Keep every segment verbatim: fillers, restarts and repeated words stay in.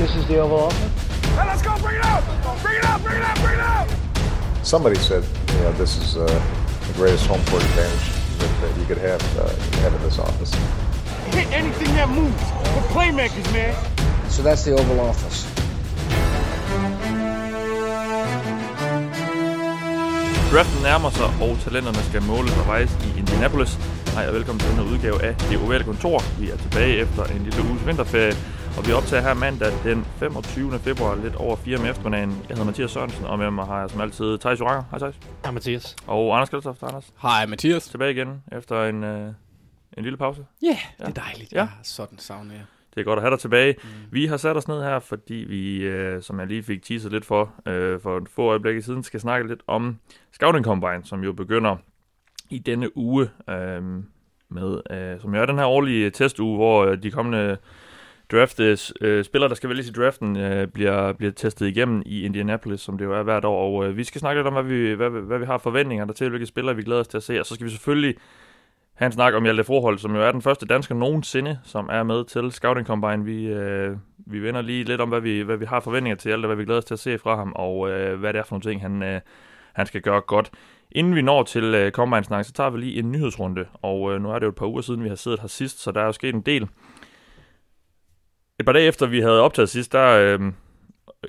This is the Oval Office. Hey, let's go, bring it up! Bring it up, bring it up, bring it up! Somebody said, you know, this is uh, the greatest home court advantage that, that you could have, uh, have in this office. Hit anything that moves. We're playmakers, man. So that's the Oval Office. Draften nærmer sig, og talenterne skal måles og vejes i Indianapolis. Hej og velkommen til denne udgave af Det Ovale Kontor. Vi er tilbage efter en lille uges vinterferie, og vi optager her mandag den femogtyvende februar, lidt over fire om eftermiddagen. Jeg hedder Mathias Sørensen, og med mig har jeg som altid Thijs Joranger. Hej Thijs. Hej Mathias. Og Anders Kaltoft. Anders. Hej Mathias. Tilbage igen efter en, øh, en lille pause. Yeah, ja, det er dejligt. Ja, sådan savner jeg. Det er godt at have dig tilbage. Mm. Vi har sat os ned her, fordi vi, øh, som jeg lige fik teaset lidt for, øh, for et få øjeblikke siden, skal snakke lidt om Scouting Combine, som jo begynder i denne uge, øh, med, øh, som jo er den her årlige testuge, hvor øh, de kommende draftes, øh, spillere, der skal vælges i draften, øh, bliver, bliver testet igennem i Indianapolis, som det jo er hvert år. Og øh, vi skal snakke lidt om, hvad vi, hvad, hvad vi har forventninger der til, hvilke spillere vi glæder os til at se. Og så skal vi selvfølgelig have en snak om Hjalte Froholdt, som jo er den første dansker nogensinde, som er med til Scouting Combine. Vi, øh, vi vender lige lidt om, hvad vi, hvad vi har forventninger til Hjalte, hvad vi glæder os til at se fra ham, og øh, hvad det er for nogle ting, han, øh, han skal gøre godt. Inden vi når til øh, Combine-snak, så tager vi lige en nyhedsrunde. Og øh, nu er det jo et par uger siden, vi har siddet her sidst, så der er jo sket en del. Et par dage efter vi havde optaget sidst, der øh,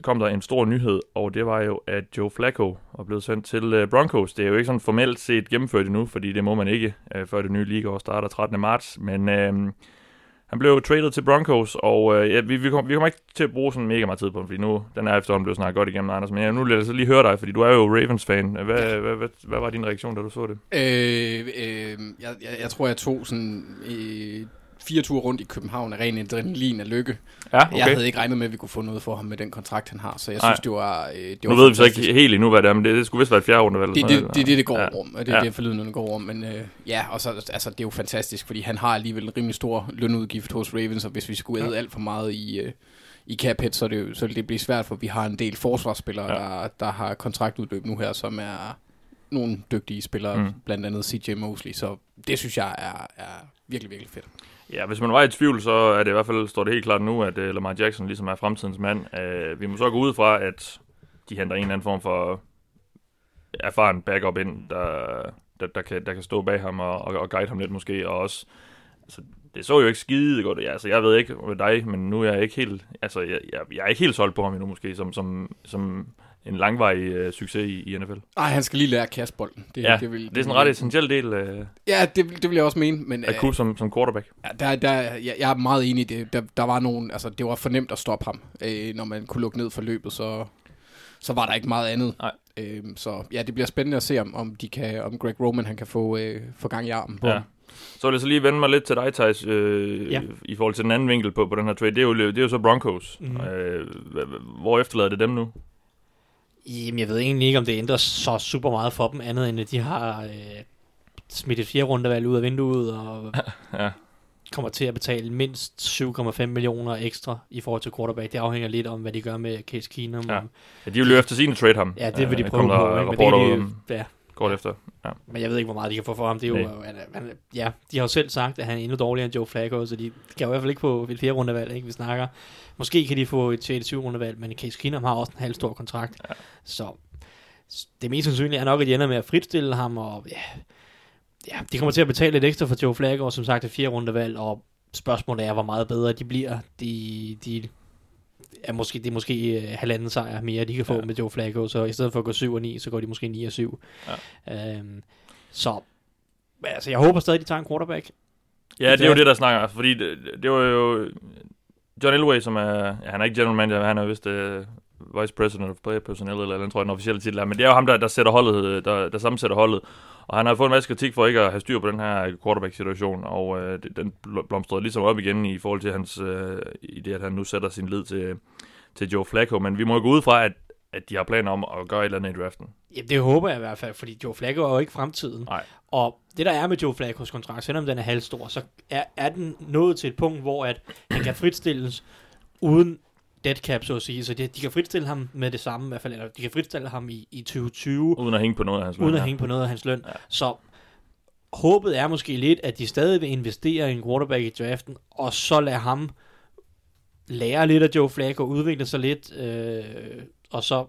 kom der en stor nyhed, og det var jo, at Joe Flacco var blevet sendt til øh, Broncos. Det er jo ikke sådan formelt set gennemført endnu, fordi det må man ikke, øh, før det nye ligaår starter trettende marts. Men øh, han blev traded til Broncos, og øh, ja, vi, vi, kom, vi kommer ikke til at bruge sådan mega meget tid på, fordi nu, den er efterhånden blevet snakket godt igennem, Anders. Men ja, nu vil jeg så lige høre dig, fordi du er jo Ravens-fan. Hvad, ja. hvad, hvad, hvad var din reaktion, da du så det? Øh, øh, jeg, jeg, jeg tror, jeg tog sådan... Øh fire ture rundt i København er ren adrenalin af lykke. Ja, okay. Jeg havde ikke regnet med, at vi kunne få noget for ham med den kontrakt, han har, så jeg synes, Ej. det var øh, det var Nu ved vi så ikke helt endnu, hvad det er, men det, det skulle vist være et fjerde rundevalg. Det er det, det, det, det går ja. om, og det er ja. det, forlydende går om, men øh, ja, og så, altså, det er jo fantastisk, fordi han har alligevel en rimelig stor lønudgift hos Ravens, og hvis vi skulle æde ja. alt for meget i... Øh, i cap-hit, så det, så det bliver svært, for vi har en del forsvarsspillere, ja. der, der har kontraktudløb nu her, som er nogle dygtige spillere, mm. blandt andet C J Mosley, så det synes jeg er, er virkelig, virkelig fedt. Ja, hvis man var i tvivl, så er det i hvert fald, står det helt klart nu, at uh, Lamar Jackson ligesom er fremtidens mand. Uh, vi må så gå ud fra, at de henter en eller anden form for erfaren backup ind, der, der, der, kan, der kan stå bag ham og, og, og guide ham lidt måske. Og også, altså, det så jo ikke skide godt. Ja, altså, jeg ved ikke med dig, men nu er jeg ikke helt, altså, jeg, jeg, jeg er ikke helt solgt på ham endnu måske, som... som, som en langvarig øh, succes i, i N F L. Nej, han skal lige lære at kaste bolden. Det, ja, det, vil, det, det er sådan en ret essentiel del. Øh, ja, det, det vil jeg også mene. Men, at kunne som, som quarterback. Ja, der, der, jeg, jeg er meget enig i det. Der, der var nogen, altså, det var for nemt at stoppe ham. Øh, når man kunne lukke ned for løbet, så, så var der ikke meget andet. Øh, så ja, det bliver spændende at se, om, om, de kan, om Greg Roman han kan få, øh, få gang i armen på ja. ham. Så vil jeg så lige vende mig lidt til dig, Thijs, øh, ja. i forhold til den anden vinkel på, på den her trade. Det er jo, det er jo så Broncos. Mm-hmm. Øh, hvor efterlader det dem nu? Jamen, jeg ved egentlig ikke, om det ændrer så super meget for dem, andet end at de har øh, smidt et fjerde rundevalg ud af vinduet, og ja. kommer til at betale mindst syv komma fem millioner ekstra i forhold til quarterback. Det afhænger lidt om, hvad de gør med Case Keenum. Ja, ja de vil jo efter sin trade ham. Ja, det vil de prøve på, men det de, ja. godt efter. Ja. Men jeg ved ikke, hvor meget de kan få for ham. Det er jo, han, han, ja, de har jo selv sagt, at han er endnu dårligere end Joe Flacco, så de kan jo i hvert fald ikke få et fjerde rundevalg, ikke? Vi snakker. Måske kan de få et sjette syvende rundevalg, men Case Keenum har også en halv stor kontrakt. Ja. Så det mest sandsynlige er nok, at de ender med at fritstille ham, og ja, ja, de kommer til at betale lidt ekstra for Joe Flacco, og som sagt et fjerde rundevalg, og spørgsmålet er, hvor meget bedre de bliver. De, de er måske, det er måske halvanden sejr mere, de kan få ja. med Joe Flacco, så i stedet for at gå syv og ni, så går de måske ni og syv. Ja. Øhm, så altså, jeg håber stadig, de tager en quarterback. Ja, det er jo det, der snakker, fordi det, det var jo... John Elway, som er, ja, han er ikke general manager, han er vist uh, vice president of player personnel, eller andet, tror jeg, den officielle titel er, men det er jo ham, der, der, sætter holdet, der, der sammensætter holdet, og han har fået en masse kritik for ikke at have styr på den her quarterback-situation, og uh, den blomstrede ligesom op igen i forhold til hans, uh, i det, at han nu sætter sin lid til, til Joe Flacco, men vi må gå ud fra, at, at de har planer om at gøre et eller andet i draften. Jamen, det håber jeg i hvert fald, fordi Joe Flacco er jo ikke fremtiden. Nej. Og det, der er med Joe Flaccos kontrakt, selvom den er halvstor, så er, er den nået til et punkt, hvor at han kan fritstilles uden dead cap, så at sige. Så de, de kan fritstille ham med det samme, i hvert fald, eller de kan fritstille ham i, i tyve tyve. Uden at hænge på noget af hans løn. Uden at hænge på noget af hans løn. Ja. Så håbet er måske lidt, at de stadig vil investere i en quarterback i draften, og så lade ham lære lidt af Joe Flacco, udvikle sig lidt, øh, og så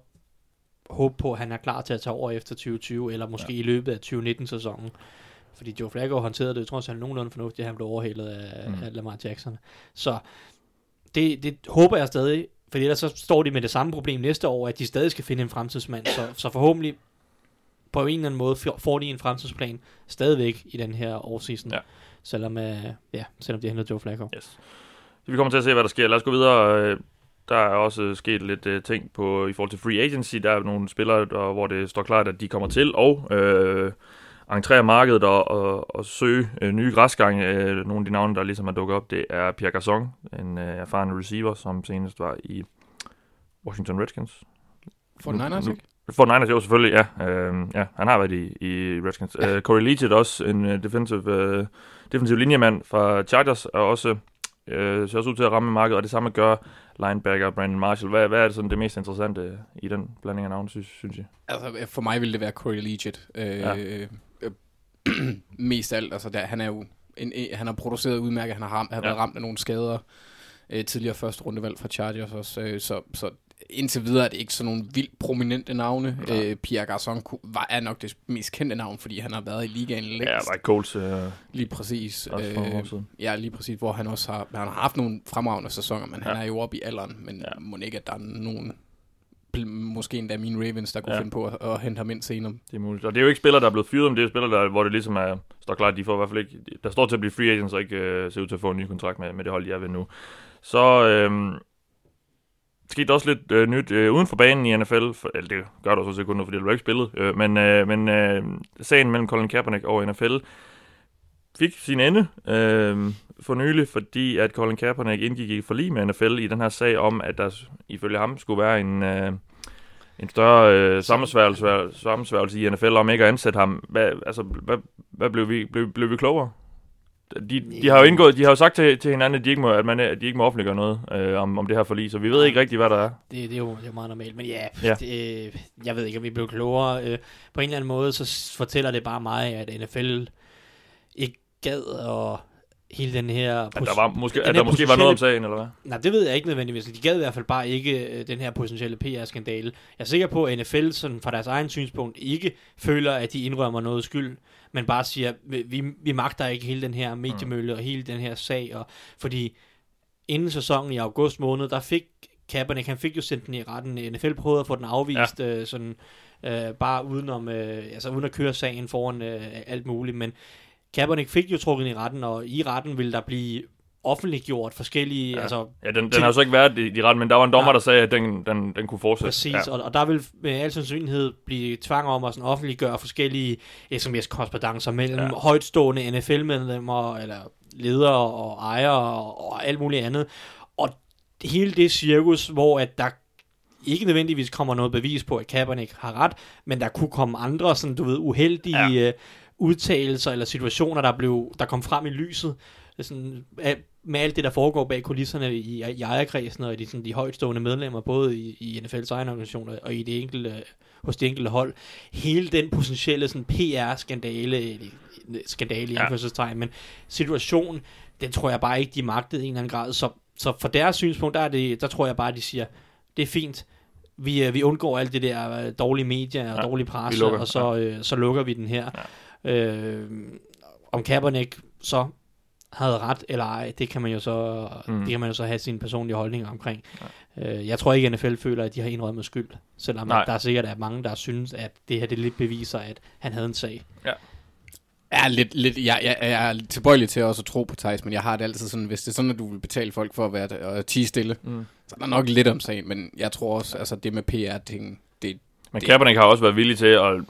håbe på, at han er klar til at tage over efter tyve tyve, eller måske ja. i løbet af tyve nitten-sæsonen. Fordi Joe Flacco håndterede det, jeg tror også, han nogenlunde fornuftigt, at han blev overhældet af, mm. af Lamar Jackson. Så det, det håber jeg stadig, for ellers så står de med det samme problem næste år, at de stadig skal finde en fremtidsmand. Så, så forhåbentlig på en eller anden måde får de en fremtidsplan stadigvæk i den her offseason. Ja. Selvom, ja, selvom de henter Joe Flacco. Yes. Vi kommer til at se, hvad der sker. Lad os gå videre. Der er også sket lidt uh, ting på, i forhold til free agency. Der er nogle spillere, der, hvor det står klart, at de kommer til og øh, entrerer markedet og, og, og søge øh, nye græsgange. Øh, nogle af de navne, der ligesom er dukket op, det er Pierre Garçon, en øh, erfaren receiver, som senest var i Washington Redskins. For Niners, ikke? For Niners, jo, selvfølgelig, ja. Øh, ja. Han har været i, i Redskins. Ja. Øh, Corey Liuget også, en øh, defensiv øh, linjemand fra Chargers, og også... Øh, ser også ud til at ramme markedet, og det samme gør linebacker Brandon Marshall. Hvad, hvad er det sådan det mest interessante i den blanding af navne, synes, synes I? Altså, for mig ville det være Corey Liuget. Øh, ja. øh, mest alt. Altså, der, han er jo en, en, han har produceret udmærket, han har, ram, har ja. været ramt af nogle skader. Øh, tidligere første rundevalg fra Chargers også. Øh, så, så indtil videre er det ikke sådan nogle vildt prominente navne. Ja. Øh, Pierre Garçon var, er nok det mest kendte navn, fordi han har været i ligaen længst. Ja, var i Colts. Øh, lige præcis. Øh, ja, lige præcis, hvor han også har, han har haft nogle fremragende sæsoner, men ja. han er jo oppe i alderen, men ja. må ikke, at der er nogen, måske endda mine Ravens, der kunne ja. finde på at, at hente ham ind senere. Det er muligt. Og det er jo ikke spillere, der er blevet fyret, men det er spillere, der, hvor det ligesom er, står klart, de får i hvert fald ikke, der står til at blive free agents, og ikke øh, ser ud til at få en ny kontrakt med, med det hold, de er ved nu. Så... Øh, Det skete også lidt øh, nyt øh, uden for banen i N F L, for, eller det gør der også ikke kun noget, fordi det blev ikke spillet, øh, men, øh, men øh, sagen mellem Colin Kaepernick og N F L fik sin ende øh, for nylig, fordi at Colin Kaepernick indgik i forlig med N F L i den her sag om, at der ifølge ham skulle være en, øh, en større øh, sammensværgelse, sammensværgelse i N F L om ikke at ansætte ham. Hvad, altså, hvad, hvad blev vi, blev, blev vi klogere? De, de har jo indgået, de har jo sagt til, til hinanden, at de ikke må, at man, at de ikke må offentliggøre noget øh, om, om det her forlig, så vi ved ikke rigtig, hvad der er. Det, det, er, jo, det er jo meget normalt, men ja, ja. Det, øh, jeg ved ikke, om vi blev klogere. Øh, på en eller anden måde, så fortæller det bare mig, at N F L ikke gad og hele den her... Pos- at der, var måske, den at der måske var noget om sagen, eller hvad? Nej, det ved jeg ikke nødvendigvis. De gad i hvert fald bare ikke øh, den her potentielle P R-skandale. Jeg er sikker på, at N F L sådan, fra deres egen synspunkt ikke føler, at de indrømmer noget skyld, men bare siger, vi, vi magter ikke hele den her mediemølle og hele den her sag. Og, fordi inden sæsonen i august måned, der fik Kaepernick, han fik jo sendt den i retten. N F L prøvede at få den afvist, ja. øh, sådan, øh, bare udenom, øh, altså uden at køre sagen foran øh, alt muligt. Men Kaepernick fik jo trukket i retten, og i retten ville der blive offentliggjort forskellige... Ja, altså, ja den, den har jo så ikke været i, i retten, men der var en dommer, ja. der sagde, at den, den, den kunne fortsætte. Præcis, ja. og, og der vil med al sandsynlighed blive tvang om at sådan offentliggøre forskellige sms-korrespondancer mellem ja. højtstående N F L-medlemmer, eller ledere og ejere og, og alt muligt andet. Og hele det cirkus, hvor at der ikke nødvendigvis kommer noget bevis på, at Kaepernick har ret, men der kunne komme andre sådan, du ved, uheldige ja. udtalelser eller situationer, der, blev, der kom frem i lyset. Sådan, med alt det, der foregår bag kulisserne i, i ejerkredsen og i de, sådan, de højtstående medlemmer, både i, i N F L's egen organisation og i det enkelte, hos det enkelte hold. Hele den potentielle sådan, P R-skandale, skandale i anførselstegn, men situationen, den tror jeg bare ikke, de magtede i en eller anden grad. Så, så fra deres synspunkt, der, er det, der tror jeg bare, de siger, det er fint, vi, vi undgår alt det der dårlige medier og ja, dårlige presse, og så, ja. øh, så lukker vi den her. Ja. Øh, om Kaepernick så havde ret eller ej, det kan man jo så mm. det kan man jo så have sine personlige holdninger omkring. Øh, jeg tror ikke, at N F L føler, at de har indrømmet skyld, selvom Nej. der er sikkert er mange, der synes, at det her det lidt beviser, at han havde en sag. Ja. Ja, lidt, lidt, jeg, jeg, jeg er tilbøjelig til også at tro på Thijs, men jeg har det altid sådan, hvis det er sådan, at du vil betale folk for at være og tie stille, mm. så er der nok lidt om sagen, men jeg tror også, altså det med P R-ting, det... Men Kaepernick har også været villig til at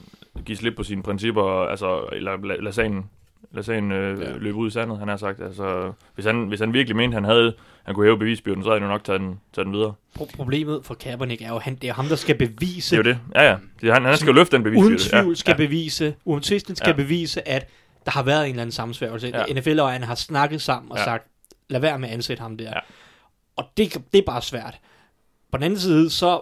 give slip på sine principper, altså, eller lad, lad sagen... Lad sagen øh, ja. løbe ud i sandet, han har sagt. Altså, hvis, han, hvis han virkelig mente, han havde, han kunne hæve bevisbyrden, så havde han jo nok taget den, taget den videre. Pro- problemet for Kaepernick er jo, han, det er ham, der skal bevise... Det er jo det. Ja, ja. Det er, han, han skal jo løfte den bevisbyrde. Uden tvivl skal ja. bevise, uomtvisteligt skal ja. bevise, at der har været en eller anden sammensværgelse. Ja. N F L-ejerne har snakket sammen og ja. sagt, lad være med at ansætte ham der. Ja. Og det, det er bare svært. På den anden side, så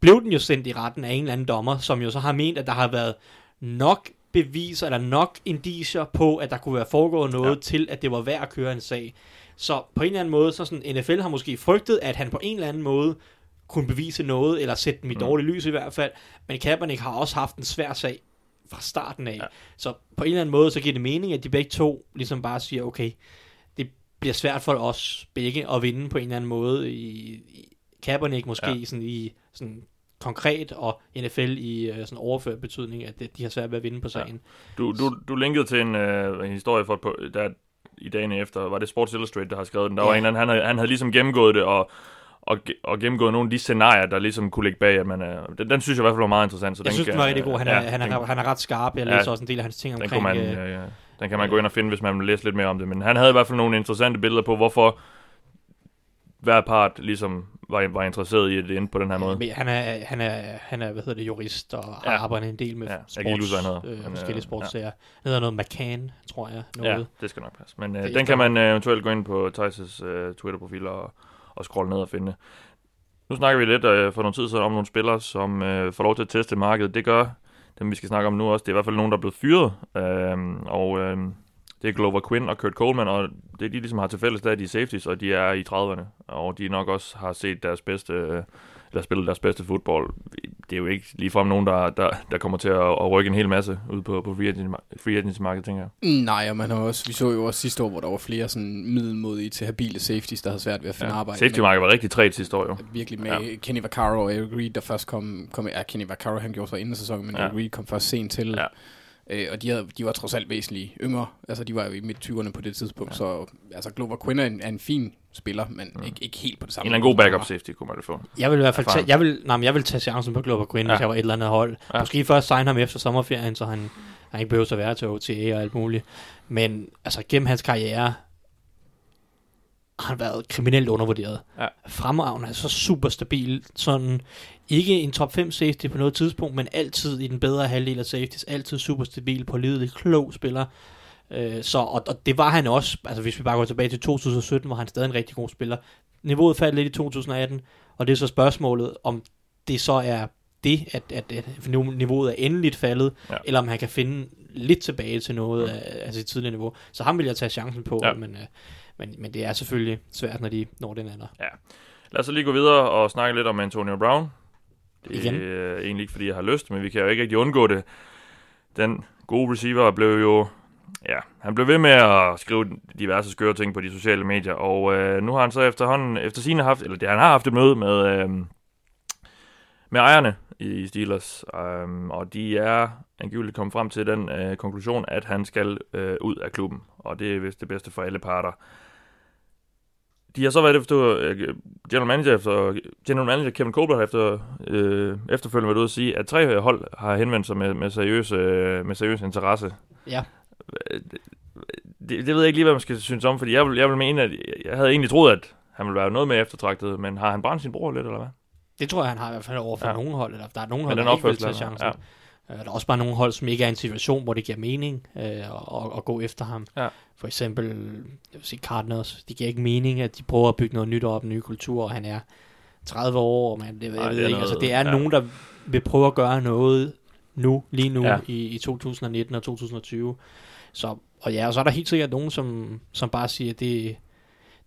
blev den jo sendt i retten af en eller anden dommer, som jo så har ment, at der har været nok... beviser eller nok indicier på, at der kunne være foregået noget ja. til, at det var værd at køre en sag. Så på en eller anden måde, så sådan N F L har måske frygtet, at han på en eller anden måde kunne bevise noget, eller sætte dem i dårligt lys i hvert fald, men Kaepernick har også haft en svær sag fra starten af. Ja. Så på en eller anden måde, så giver det mening, at de begge to ligesom bare siger, okay, det bliver svært for os begge at vinde på en eller anden måde i, i Kaepernick måske, ja. sådan i sådan konkret, og N F L i øh, sådan overført betydning, at det, de har svært ved at vinde på sagen. Ja. Du, du, du linkede til en, øh, en historie for på, der i dagene efter, var det Sports Illustrated, der har skrevet den, der ja. var en anden, han havde, han havde ligesom gennemgået det, og Og, og gennemgået nogle af de scenarier, der ligesom kunne ligge bag, at man, øh, den, den synes jeg i hvert fald var meget interessant. Så jeg den synes, den var rigtig god. Han er, ja, han, er, den, han er ret skarp. Jeg læser ja, også en del af hans ting omkring... Den, man, øh, ja, ja. den kan man øh, gå ind og finde, hvis man vil læse lidt mere om det. Men han havde i hvert fald nogle interessante billeder på, hvorfor hver part ligesom var, var interesseret i det inde på den her måde. Han er, han er, han er hvad hedder det, jurist, og har ja. arbejdet en del med ja, sports, øh, forskellige sportssager. Ja. Han hedder noget McCann, tror jeg. Noget. Ja, det skal nok passe. Men øh, den kan man øh, eventuelt gå ind på Thijs' øh, Twitter-profil og... og scrolle ned og finde. Nu snakker vi lidt øh, for nogle tid siden om nogle spillere, som øh, får lov til at teste markedet. Det gør dem, vi skal snakke om nu også. Det er i hvert fald nogen, der er blevet fyret. Øh, og øh, det er Glover Quinn og Kurt Coleman, og det de ligesom har til fælles, der er de safeties, og de er i trediverne. Og de nok også har set deres bedste, øh, eller spillet deres bedste fodbold. Det er jo ikke ligefrem nogen, der, der, der kommer til at, at rykke en hel masse ud på, på free agency-markedet, tænker jeg. Nej, og man har også, vi så jo også sidste år, hvor der var flere sådan middelmodige til habile safeties, der havde svært ved at finde ja. arbejde. Safety-markedet var rigtig træt sidste år, jo. Virkelig med ja. Kenny Vaccaro og Eric Reed, der først kom... kom ja, Kenny Vaccaro, han gjorde så inden sæsonen, men ja. Eric Reed kom først sent til. Ja. Øh, og de, havde, de var trods alt væsentligt yngre. Altså, de var jo i midt tyverne på det tidspunkt, ja. så... Altså, Glover Quinn er en, er en fin... spiller, men mm. ikke, ikke helt på det samme. En eller anden god backup safety kunne man det få. Jeg vil i hvert fald tage, jeg vil, nej, men jeg vil tage chancen på Glover Quinn, ja. hvis jeg var et eller andet hold. Ja. Måske først signe ham efter sommerferien, så han, han ikke behøver at være til O T A og alt muligt. Men altså, gennem hans karriere har han været kriminelt undervurderet. Ja. Fremragende er så super stabil. Sådan, ikke en top fem safety på noget tidspunkt, men altid i den bedre halvdel af safeties. Altid super stabil, pålidelig, klog spiller. Så, og, og det var han også, altså hvis vi bare går tilbage til to tusind sytten, hvor han stadig en rigtig god spiller. Niveauet faldt lidt i to tusind atten, og det er så spørgsmålet, om det så er det, at, at, at niveauet er endeligt faldet, ja. eller om han kan finde lidt tilbage til noget ja. af, af sit tidligere niveau. Så ham vil jeg tage chancen på, ja. men, men, men det er selvfølgelig svært, når de når den anden. Ja. Lad os så lige gå videre og snakke lidt om Antonio Brown. Det Igen. er egentlig ikke, fordi jeg har lyst, men vi kan jo ikke rigtig undgå det. Den gode receiver blev jo... Ja, han blev ved med at skrive diverse skøre ting på de sociale medier, og øh, nu har han så efterhånden, efter sine haft, eller det, han har haft et møde med, øh, med ejerne i Steelers, øh, og de er angiveligt kommet frem til den øh, konklusion, at han skal øh, ud af klubben, og det er vist det bedste for alle parter. De har så været efter, øh, general manager efter, general manager Kevin Colbert har efter, øh, efterfølgende været ude at sige, at tre hold har henvendt sig med, med, seriøs, øh, med seriøs interesse. Ja. Det, det, det ved jeg ikke lige, hvad man skal synes om, fordi jeg vil, jeg vil mene, at jeg havde egentlig troet, at han ville være noget mere eftertragtet, men har han brændt sin bror lidt, eller hvad? Det tror jeg, han har i hvert fald overfor ja. nogen hold, eller der er nogen hold, der ikke vil tage chancen. Ja. Der er også bare nogle hold, som ikke er i en situation, hvor det giver mening øh, at, at gå efter ham. Ja. For eksempel, jeg vil sige Cardinals, det giver ikke mening, at de prøver at bygge noget nyt op, en ny kultur, og han er tredive år, og man, det, jeg Ej, ved det ikke, noget, altså det er ja. nogen, der vil prøve at gøre noget nu, lige nu, ja. i, i to tusind nitten og to tusind tyve. Så, og ja, og så er der helt sikkert nogen, som, som bare siger, at det,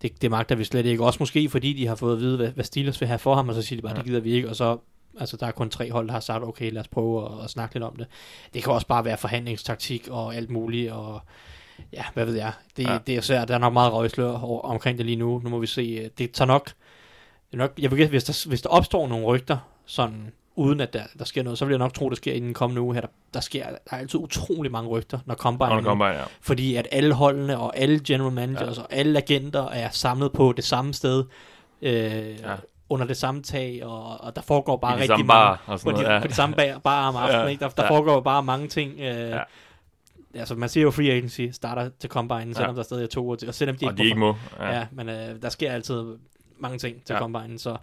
det, det magter vi slet ikke. Også måske fordi de har fået at vide, hvad, hvad Steelers vil have for ham, og så siger de bare, ja. det gider vi ikke. Og så altså, der er kun tre hold, der har sagt, okay, lad os prøve at, at snakke lidt om det. Det kan også bare være forhandlingstaktik og alt muligt, og ja, hvad ved jeg. Det, ja. det er svært, der er nok meget røgslør omkring det lige nu. Nu må vi se, det tager nok, det nok jeg vil gætte, hvis der, hvis der opstår nogle rygter, sådan... uden at der, der sker noget, så vil jeg nok tro, det sker inden kommende uge her. Der, der sker der er altid utrolig mange rygter, når Combine er nu, ja. fordi at alle holdene og alle general managers ja. og alle agenter er samlet på det samme sted, øh, ja. under det samme tag, og, og der foregår bare rigtig mange... Bar, på, de, ja. på de samme bar, bar om aftenen, ja. ikke? Der, der ja. foregår bare mange ting... Øh, ja. Altså, man siger jo, free agency starter til Combine, selvom ja. der stadig er to uger til, og selvom de og ikke, de ikke må. Ja, ja men øh, der sker altid mange ting til ja. Combine, så...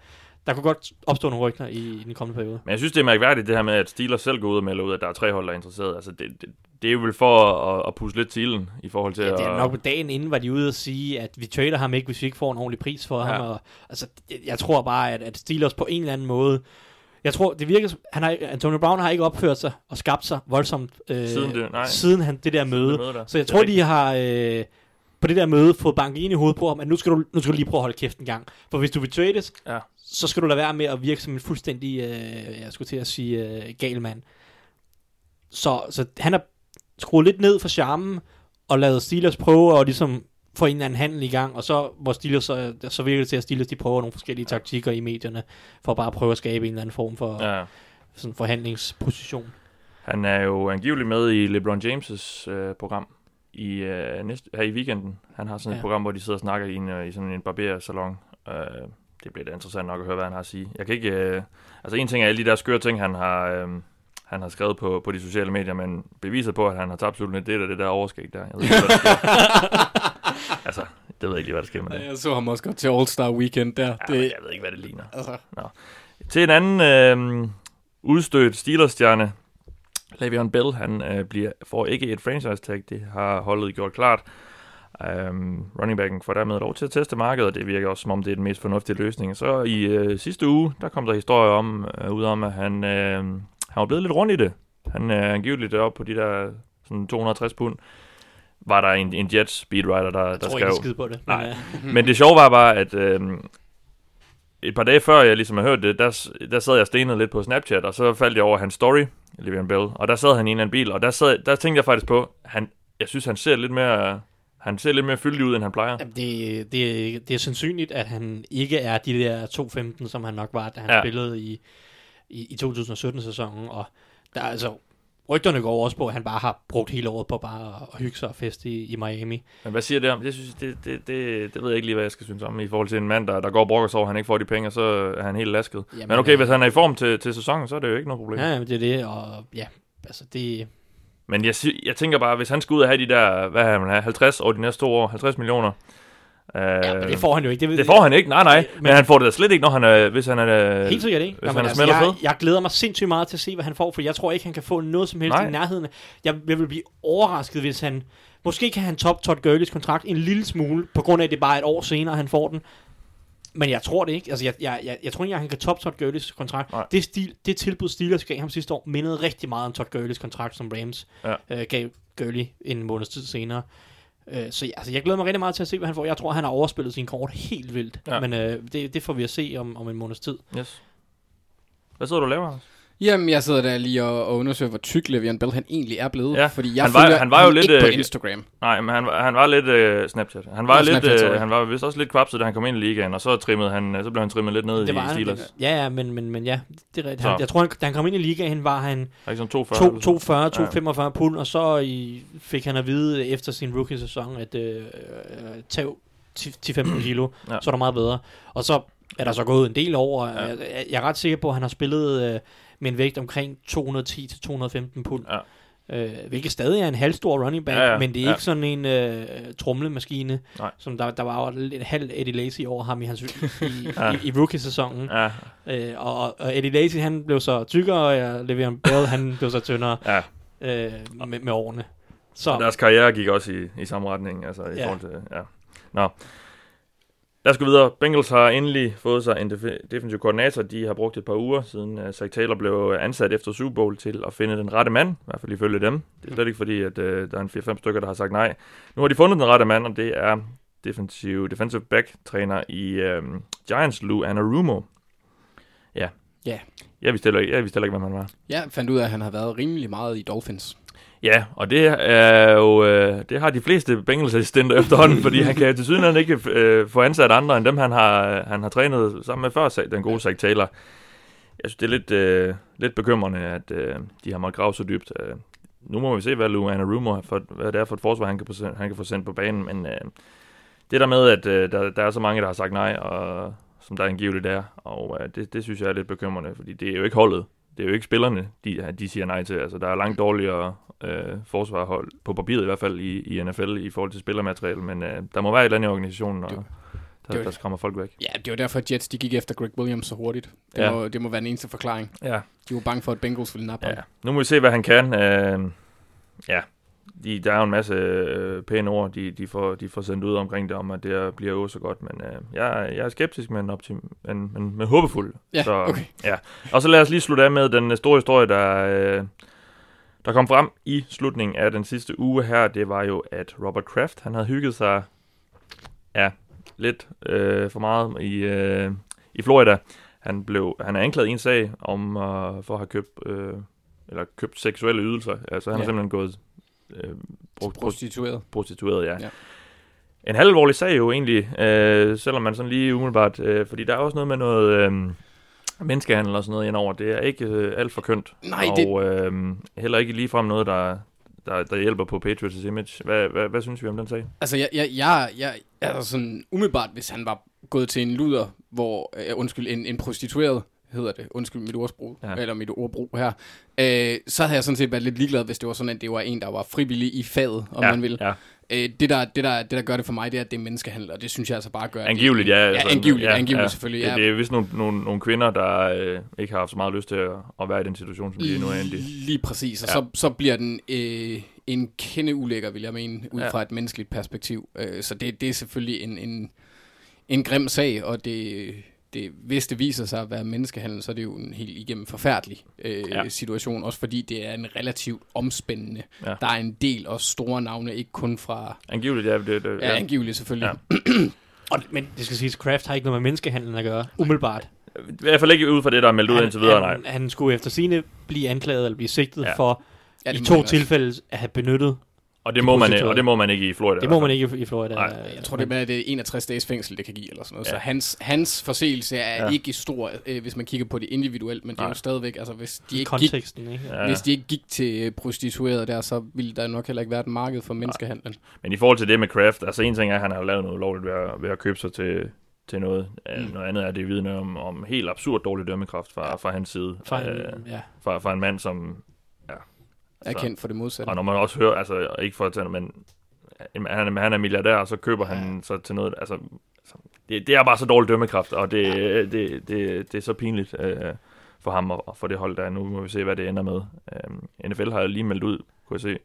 Der kunne godt opstå nogle rygter i, i den kommende periode. Men jeg synes, det er mærkværdigt, det her med, at Steelers selv går ud og melder ud, at der er tre hold, der er interesseret. Altså, det, det, det er jo vel for at, at pusse lidt til ilden i forhold til... Ja, det er nok på dagen inden, var de ude at sige, at vi trader ham ikke, hvis vi ikke får en ordentlig pris for ja. ham. Og, altså, jeg tror bare, at, at Steelers på en eller anden måde... Jeg tror, det virker som... Han har, Antonio Brown har ikke opført sig og skabt sig voldsomt øh, siden, det, nej. siden han, det der møde. Det møde der. Så jeg tror, de har... Øh, på det der møde få banket ind i hovedet på ham, at nu skal du, nu skal du lige prøve at holde kæft en gang. For hvis du vil trades, ja. så skal du lade være med at virke som en fuldstændig, øh, jeg skulle til at sige, øh, gal mand. Så, så han har skruet lidt ned for charmen, og lavet Steelers prøve og ligesom få en eller anden handel i gang, og så, hvor Steelers, så, så virker det til, at Steelers de prøver nogle forskellige taktikker i medierne, for at bare prøve at skabe en eller anden form for ja. sådan forhandlingsposition. Han er jo angiveligt med i LeBron James' øh, program i, øh, næste, her i weekenden. Han har sådan et ja. program, hvor de sidder og snakker i, en, øh, i sådan en barbersalon. Øh, det bliver da interessant nok at høre, hvad han har at sige. Jeg kan ikke... Øh, altså en ting er alle de der skøre ting, han har... Øh, Han har skrevet på, på de sociale medier, men beviset på, at han har tabt absolut det der, det der overskæg der. Jeg ved ikke, hvad der sker. altså, det ved jeg ikke lige, hvad der sker med det. Jeg så ham også godt til All-Star Weekend der. Ja, det... Jeg ved ikke, hvad det ligner. Altså. Nå. Til en anden øh, udstødt Steelers-stjerne, Le'Veon Bell, han øh, bliver, får ikke et franchise tag, det har holdet gjort klart. Um, Runningbacken får dermed lov til at teste markedet, og det virker også som om det er den mest fornuftige løsning. Så i øh, sidste uge, der kom der historier om, øh, ud om, at han... Øh, Han var blevet lidt rundt i det. Han øh, givet lidt op på de der sådan to hundrede og tres pund. Var der en, en Jets speedrider, der, der skrev... Jeg tror skide på det. Men, nej. men det sjove var bare, at øh, et par dage før jeg ligesom havde hørt det, der, der sad jeg stenet lidt på Snapchat, og så faldt jeg over hans story, Le'Veon Bell, og der sad han i en anden bil, og der, sad, der tænkte jeg faktisk på, han, jeg synes, han ser lidt mere... Han ser lidt mere fyldig ud, end han plejer. Det, det, det er sandsynligt, at han ikke er de der to femten, som han nok var, da han ja. spillede i... i to tusind og sytten-sæsonen, og der er altså, rygterne går også på, at han bare har brugt hele året på bare at hygge sig og feste i, i Miami. Men hvad siger det om? Jeg synes, det, det, det, det ved jeg ikke lige, hvad jeg skal synes om, i forhold til en mand, der, der går og brokker sig over, han ikke får de penge, så er han helt lasket. Jamen, men okay, ja. hvis han er i form til, til sæsonen, så er det jo ikke noget problem. Ja, det er det, og ja, altså det... Men jeg, jeg tænker bare, hvis han skal ud og have de der, hvad han vil have, halvtreds over de næste to år, halvtreds millioner... Uh, ja, men det får han jo ikke. Det, det får jeg, han ikke, nej, nej. Men, men han får det da slet ikke, når han er, hvis han er... Helt sikkert ikke. Hvis Jamen, han altså, smelter fed. Jeg, jeg glæder mig sindssygt meget til at se, hvad han får, for jeg tror ikke, han kan få noget som helst nej. i nærheden. Jeg, jeg vil blive overrasket, hvis han... Måske kan han top Todd Gurley's kontrakt en lille smule, på grund af, at det bare er et år senere, han får den. Men jeg tror det ikke. Altså, jeg, jeg, jeg, jeg tror ikke, at han kan top Todd Gurley's kontrakt. Nej. Det, stil, det tilbud, Steelers gav ham sidste år, mindede rigtig meget om Todd Gurley's kontrakt, som Rams ja. øh, gav Gurley en måneds tid senere. Så ja, altså jeg glæder mig rigtig meget til at se, hvad han får. Jeg tror, han har overspillet sine kort helt vildt. Ja. Men øh, det, det får vi at se om, om en måneds tid. Yes. Hvad sidder du og laver, Anders? Jamen, jeg sidder der lige og, og undersøger, hvor tyk Le'Veon Bell han egentlig er blevet. Ja. Fordi jeg han var, han var jo lidt, ikke på Instagram. Nej, men han, han var lidt øh, Snapchat. Han var, lidt, Snapchat, øh, han var vist også lidt kvapset, da han kom ind i ligaen, og så, trimmede han, så blev han trimmet lidt ned i han, Steelers. Ja, ja, men, men, men ja, det er rigtigt. Han, jeg tror, han, da han kom ind i ligaen, var han to fyrre, to femogfyrre pund, og så i, fik han at vide efter sin rookie-sæson, at øh, tage ti til femten kilo, ja. så er der meget bedre. Og så er der så gået en del over. Ja. Jeg, jeg er ret sikker på, at han har spillet... Øh, med en vægt omkring to hundrede og ti til to hundrede og femten pund, ja. øh, hvilket stadig er en halvstor running back, ja, ja, men det er ja. ikke sådan en øh, tromlemaskine, nej. som der, der var et halvt Eddie Lacy over ham i, hans, i, ja. i, i rookie-sæsonen. Ja. Øh, og, og Eddie Lacy, han blev så tykkere, og ja, Le'Veon Bell, han blev så tyndere ja. øh, med, med årene. Så. Og deres karriere gik også i, i samme retning, altså i ja. forhold til... Ja. Nå. Lad os gå videre. Bengals har endelig fået sig en def- defensive koordinator. De har brugt et par uger, siden uh, Zach Taylor blev ansat efter Super Bowl, til at finde den rette mand. I hvert fald ifølge dem. Det er slet ikke fordi, at uh, der er en fire fem stykker, der har sagt nej. Nu har de fundet den rette mand, og det er defensive, defensive back-træner i uh, Giants, Lou Anarumo. Ja. Yeah. Jeg vidste ikke, jeg vidste ikke, hvem han var. Jeg fandt ud af, at han har været rimelig meget i Dolphins. Ja, og det er jo øh, det har de fleste Bengals-assistenter efterhånden, fordi han kan tilsyneladende ikke øh, få ansat andre end dem, han har, han har trænet sammen med før, den gode Zach Taylor. Jeg synes, det er lidt, øh, lidt bekymrende, at øh, de har måttet grave så dybt. Øh, nu må vi se, hvad Lou Anarumo, hvad det er for et forsvar, han kan, han kan få sendt på banen, men øh, det der med, at øh, der, der er så mange, der har sagt nej, og, som der angiveligt er, og øh, det, det synes jeg er lidt bekymrende, fordi det er jo ikke holdet. Det er jo ikke spillerne, de, de siger nej til. Altså, der er langt dårligere øh, forsvarhold, på papiret i hvert fald, i, i N F L i forhold til spillermateriale, men øh, der må være et eller andet i organisationen, og det var, der, der, der skræmmer folk væk. Ja, det var derfor, at Jets de gik efter Greg Williams så hurtigt. Det, ja. må, det må være den eneste forklaring. Ja. De var bange for, at Bengals ville nappe ja. ham. Nu må vi se, hvad han kan. Øh, ja, de, der er jo en masse øh, pæne ord, de, de, får, de får sendt ud omkring det, om at det bliver jo så godt, men øh, jeg, jeg er skeptisk, men, optim- men, men, men håbefuld. Ja, så, okay. Ja. Og så lad os lige slutte af med den store historie, der, øh, Der kom frem i slutningen af den sidste uge her, det var jo, at Robert Kraft, han havde hygget sig ja, lidt øh, for meget i, øh, i Florida. Han, blev, han er anklaget i en sag om øh, for at have købt, øh, eller købt seksuelle ydelser. Altså han ja. er simpelthen gået øh, brugt, prostitueret. Prostitueret, ja. ja. En halvalvorlig sag jo egentlig, øh, selvom man sådan lige umiddelbart, øh, fordi der er også noget med noget... Øh, menneskehandel og sådan noget indover, det er ikke øh, alt for kønt. Nej, det... Og øh, heller ikke ligefrem noget, der, der, der hjælper på Patriots' image. Hvad, hvad, hvad synes vi om den sag? Altså, jeg, jeg, jeg, jeg altså sådan umiddelbart, hvis han var gået til en luder, hvor, øh, undskyld, en, en prostitueret, hedder det, undskyld mit ordsprog, ja. eller mit ordbrug her, øh, så havde jeg sådan set været lidt ligeglad, hvis det var sådan, at det var en, der var frivillig i faget, om ja, man vil. Ja. Det der, det, der, det, der gør det for mig, det er, at det er menneskehandel, og det synes jeg altså bare gør... Angiveligt, det, ja. Altså, ja, angiveligt, ja, angiveligt ja, selvfølgelig. Ja. Det, det er vist nogle, nogle, nogle kvinder, der øh, ikke har haft så meget lyst til at, at være i den situation, som de nu er endelig. Lige præcis, og ja. så, så bliver den øh, en kende ulækker, vil jeg mene, ud ja. fra et menneskeligt perspektiv. Øh, så det, det er selvfølgelig en, en, en grim sag, og det, det, hvis det viser sig at være menneskehandel, så er det jo en helt igennem forfærdelig øh, ja. situation, også fordi det er en relativt omspændende. Ja. Der er en del og store navne, ikke kun fra... Angiveligt, ja. Det, det, ja, ja. angiveligt selvfølgelig. Ja. og, men det skal siges, Kraft har ikke noget med menneskehandlen at gøre, umiddelbart. I hvert fald ikke ud fra det, der er meldt ud han, indtil videre, nej. Han, han skulle efter sine blive anklaget eller blive sigtet ja. for ja, i to tilfælde at have benyttet... Og det, må man, og det må man ikke i Florida. Det må man ikke i Florida. Nej. Jeg tror, det er det enogtres dages fængsel, det kan give, eller sådan noget. Ja. Så hans, hans forseelse er ja. ikke stor, øh, hvis man kigger på det individuelt, men det er jo stadigvæk, altså hvis de ikke, konteksten, gik, ikke? Ja. Hvis de ikke gik til prostituerede der, så ville der nok heller ikke være et marked for menneskehandlen. Men i forhold til det med Kraft, altså en ting er, at han har lavet noget lovligt ved at, ved at købe sig til, til noget. Mm. Noget andet er det vidne om, om helt absurd dårlig dømmekraft fra, fra hans side. Fra en, øh, ja. fra, fra en mand, som... er kendt for det modsatte. Og når man også hører, altså ikke for at tage, men han, han er milliardær, og så køber ja. han så til noget, altså det, det er bare så dårlig dømmekraft, og det, ja. det, det, det, det er så pinligt øh, for ham og, og for det hold der. Nu må vi se, hvad det ender med. Øh, N F L har lige meldt ud, kunne jeg se,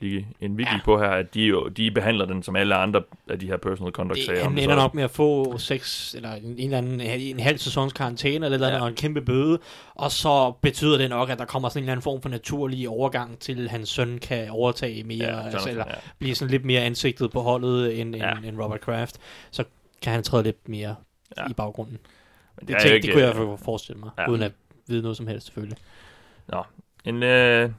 lige en vigtig ja. på her, at de, jo, de behandler den som alle andre af de her personal conduct-sager. Han ender nok med at få seks, eller en, eller anden, en halv sæsons karantæne, eller, ja. eller en kæmpe bøde, og så betyder det nok, at der kommer sådan en eller anden form for naturlig overgang til, hans søn kan overtage mere, ja, sådan, altså, eller ja. blive sådan lidt mere ansigtet på holdet, end, ja. end, end Robert Kraft, så kan han træde lidt mere ja. i baggrunden. Men det, det, tænkte, ikke, det kunne jeg jo forestille mig, ja. uden at vide noget som helst, selvfølgelig. Nå, en... Øh...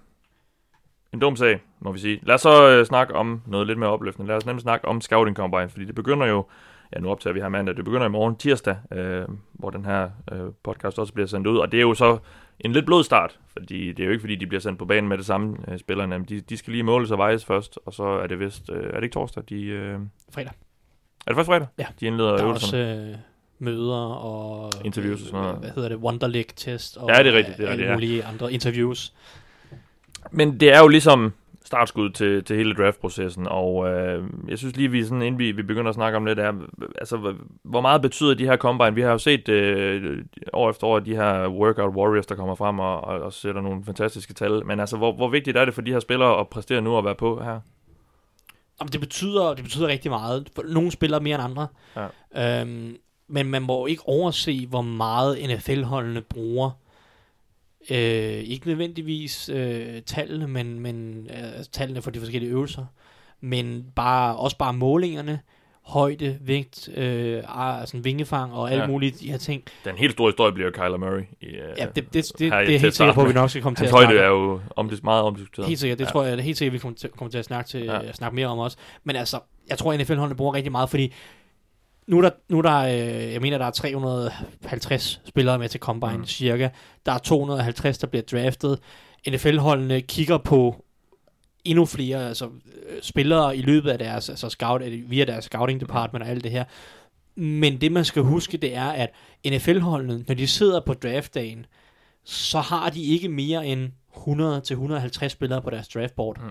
En dum sag, må vi sige. Lad os så øh, snakke om noget lidt mere opløftende. Lad os nemlig snakke om Scouting Combine, fordi det begynder jo, ja nu optager vi her mandag, det begynder i morgen tirsdag, øh, hvor den her øh, podcast også bliver sendt ud, og det er jo så en lidt blød start, fordi det er jo ikke fordi, de bliver sendt på banen med det samme, øh, spillerne, men de, de skal lige måles og vejes først, og så er det vist, øh, er det ikke torsdag? De, øh... Fredag. Er det først fredag? Ja. De indleder øvelserne. Der er også øh, møder og... interviews og sådan noget. Hvad hedder det? Wonderlic-test og ja, det er rigtigt, det er, alle det er. mulige andre interviews. Men det er jo ligesom startskud til, til hele draftprocessen, og øh, jeg synes lige, vi sådan, inden vi, vi begynder at snakke om lidt, er, altså, hvor meget betyder de her combine? Vi har jo set øh, år efter år de her workout warriors, der kommer frem og, og, og sætter nogle fantastiske tal, men altså, hvor, hvor vigtigt er det for de her spillere at præstere nu og være på her? Jamen, det betyder, det betyder rigtig meget. Nogle spillere mere end andre, ja. øhm, men man må ikke overse, hvor meget N F L-holdene bruger. Øh, ikke nødvendigvis øh, tallene, men, men øh, tallene for de forskellige øvelser, men bare også bare målingerne, højde, vægt, øh, altså vingefang og alle ja. mulige de her ting. Den helt store historie bliver Kyler Murray. I, øh, ja, det, det, det, det er helt sikkert på, at vi nok skal komme til at snakke. Hans højde er jo om det, meget omdiskuteret. Helt sikkert, det ja. tror jeg helt sikkert, vi kommer til, kommer til at snakke, til, ja. snakke mere om også. Men altså, jeg tror, at N F L-holdene bruger rigtig meget, fordi Nu er der, nu er der øh, jeg mener, der er tre hundrede og halvtreds spillere med til Combine, mm. cirka. Der er to hundrede og halvtreds, der bliver draftet. N F L-holdene kigger på endnu flere altså, spillere i løbet af deres, altså scout, via deres scouting department og alt det her. Men det, man skal huske, det er, at N F L-holdene, når de sidder på draftdagen, så har de ikke mere end hundrede til hundrede og halvtreds spillere på deres draftboard. Mm.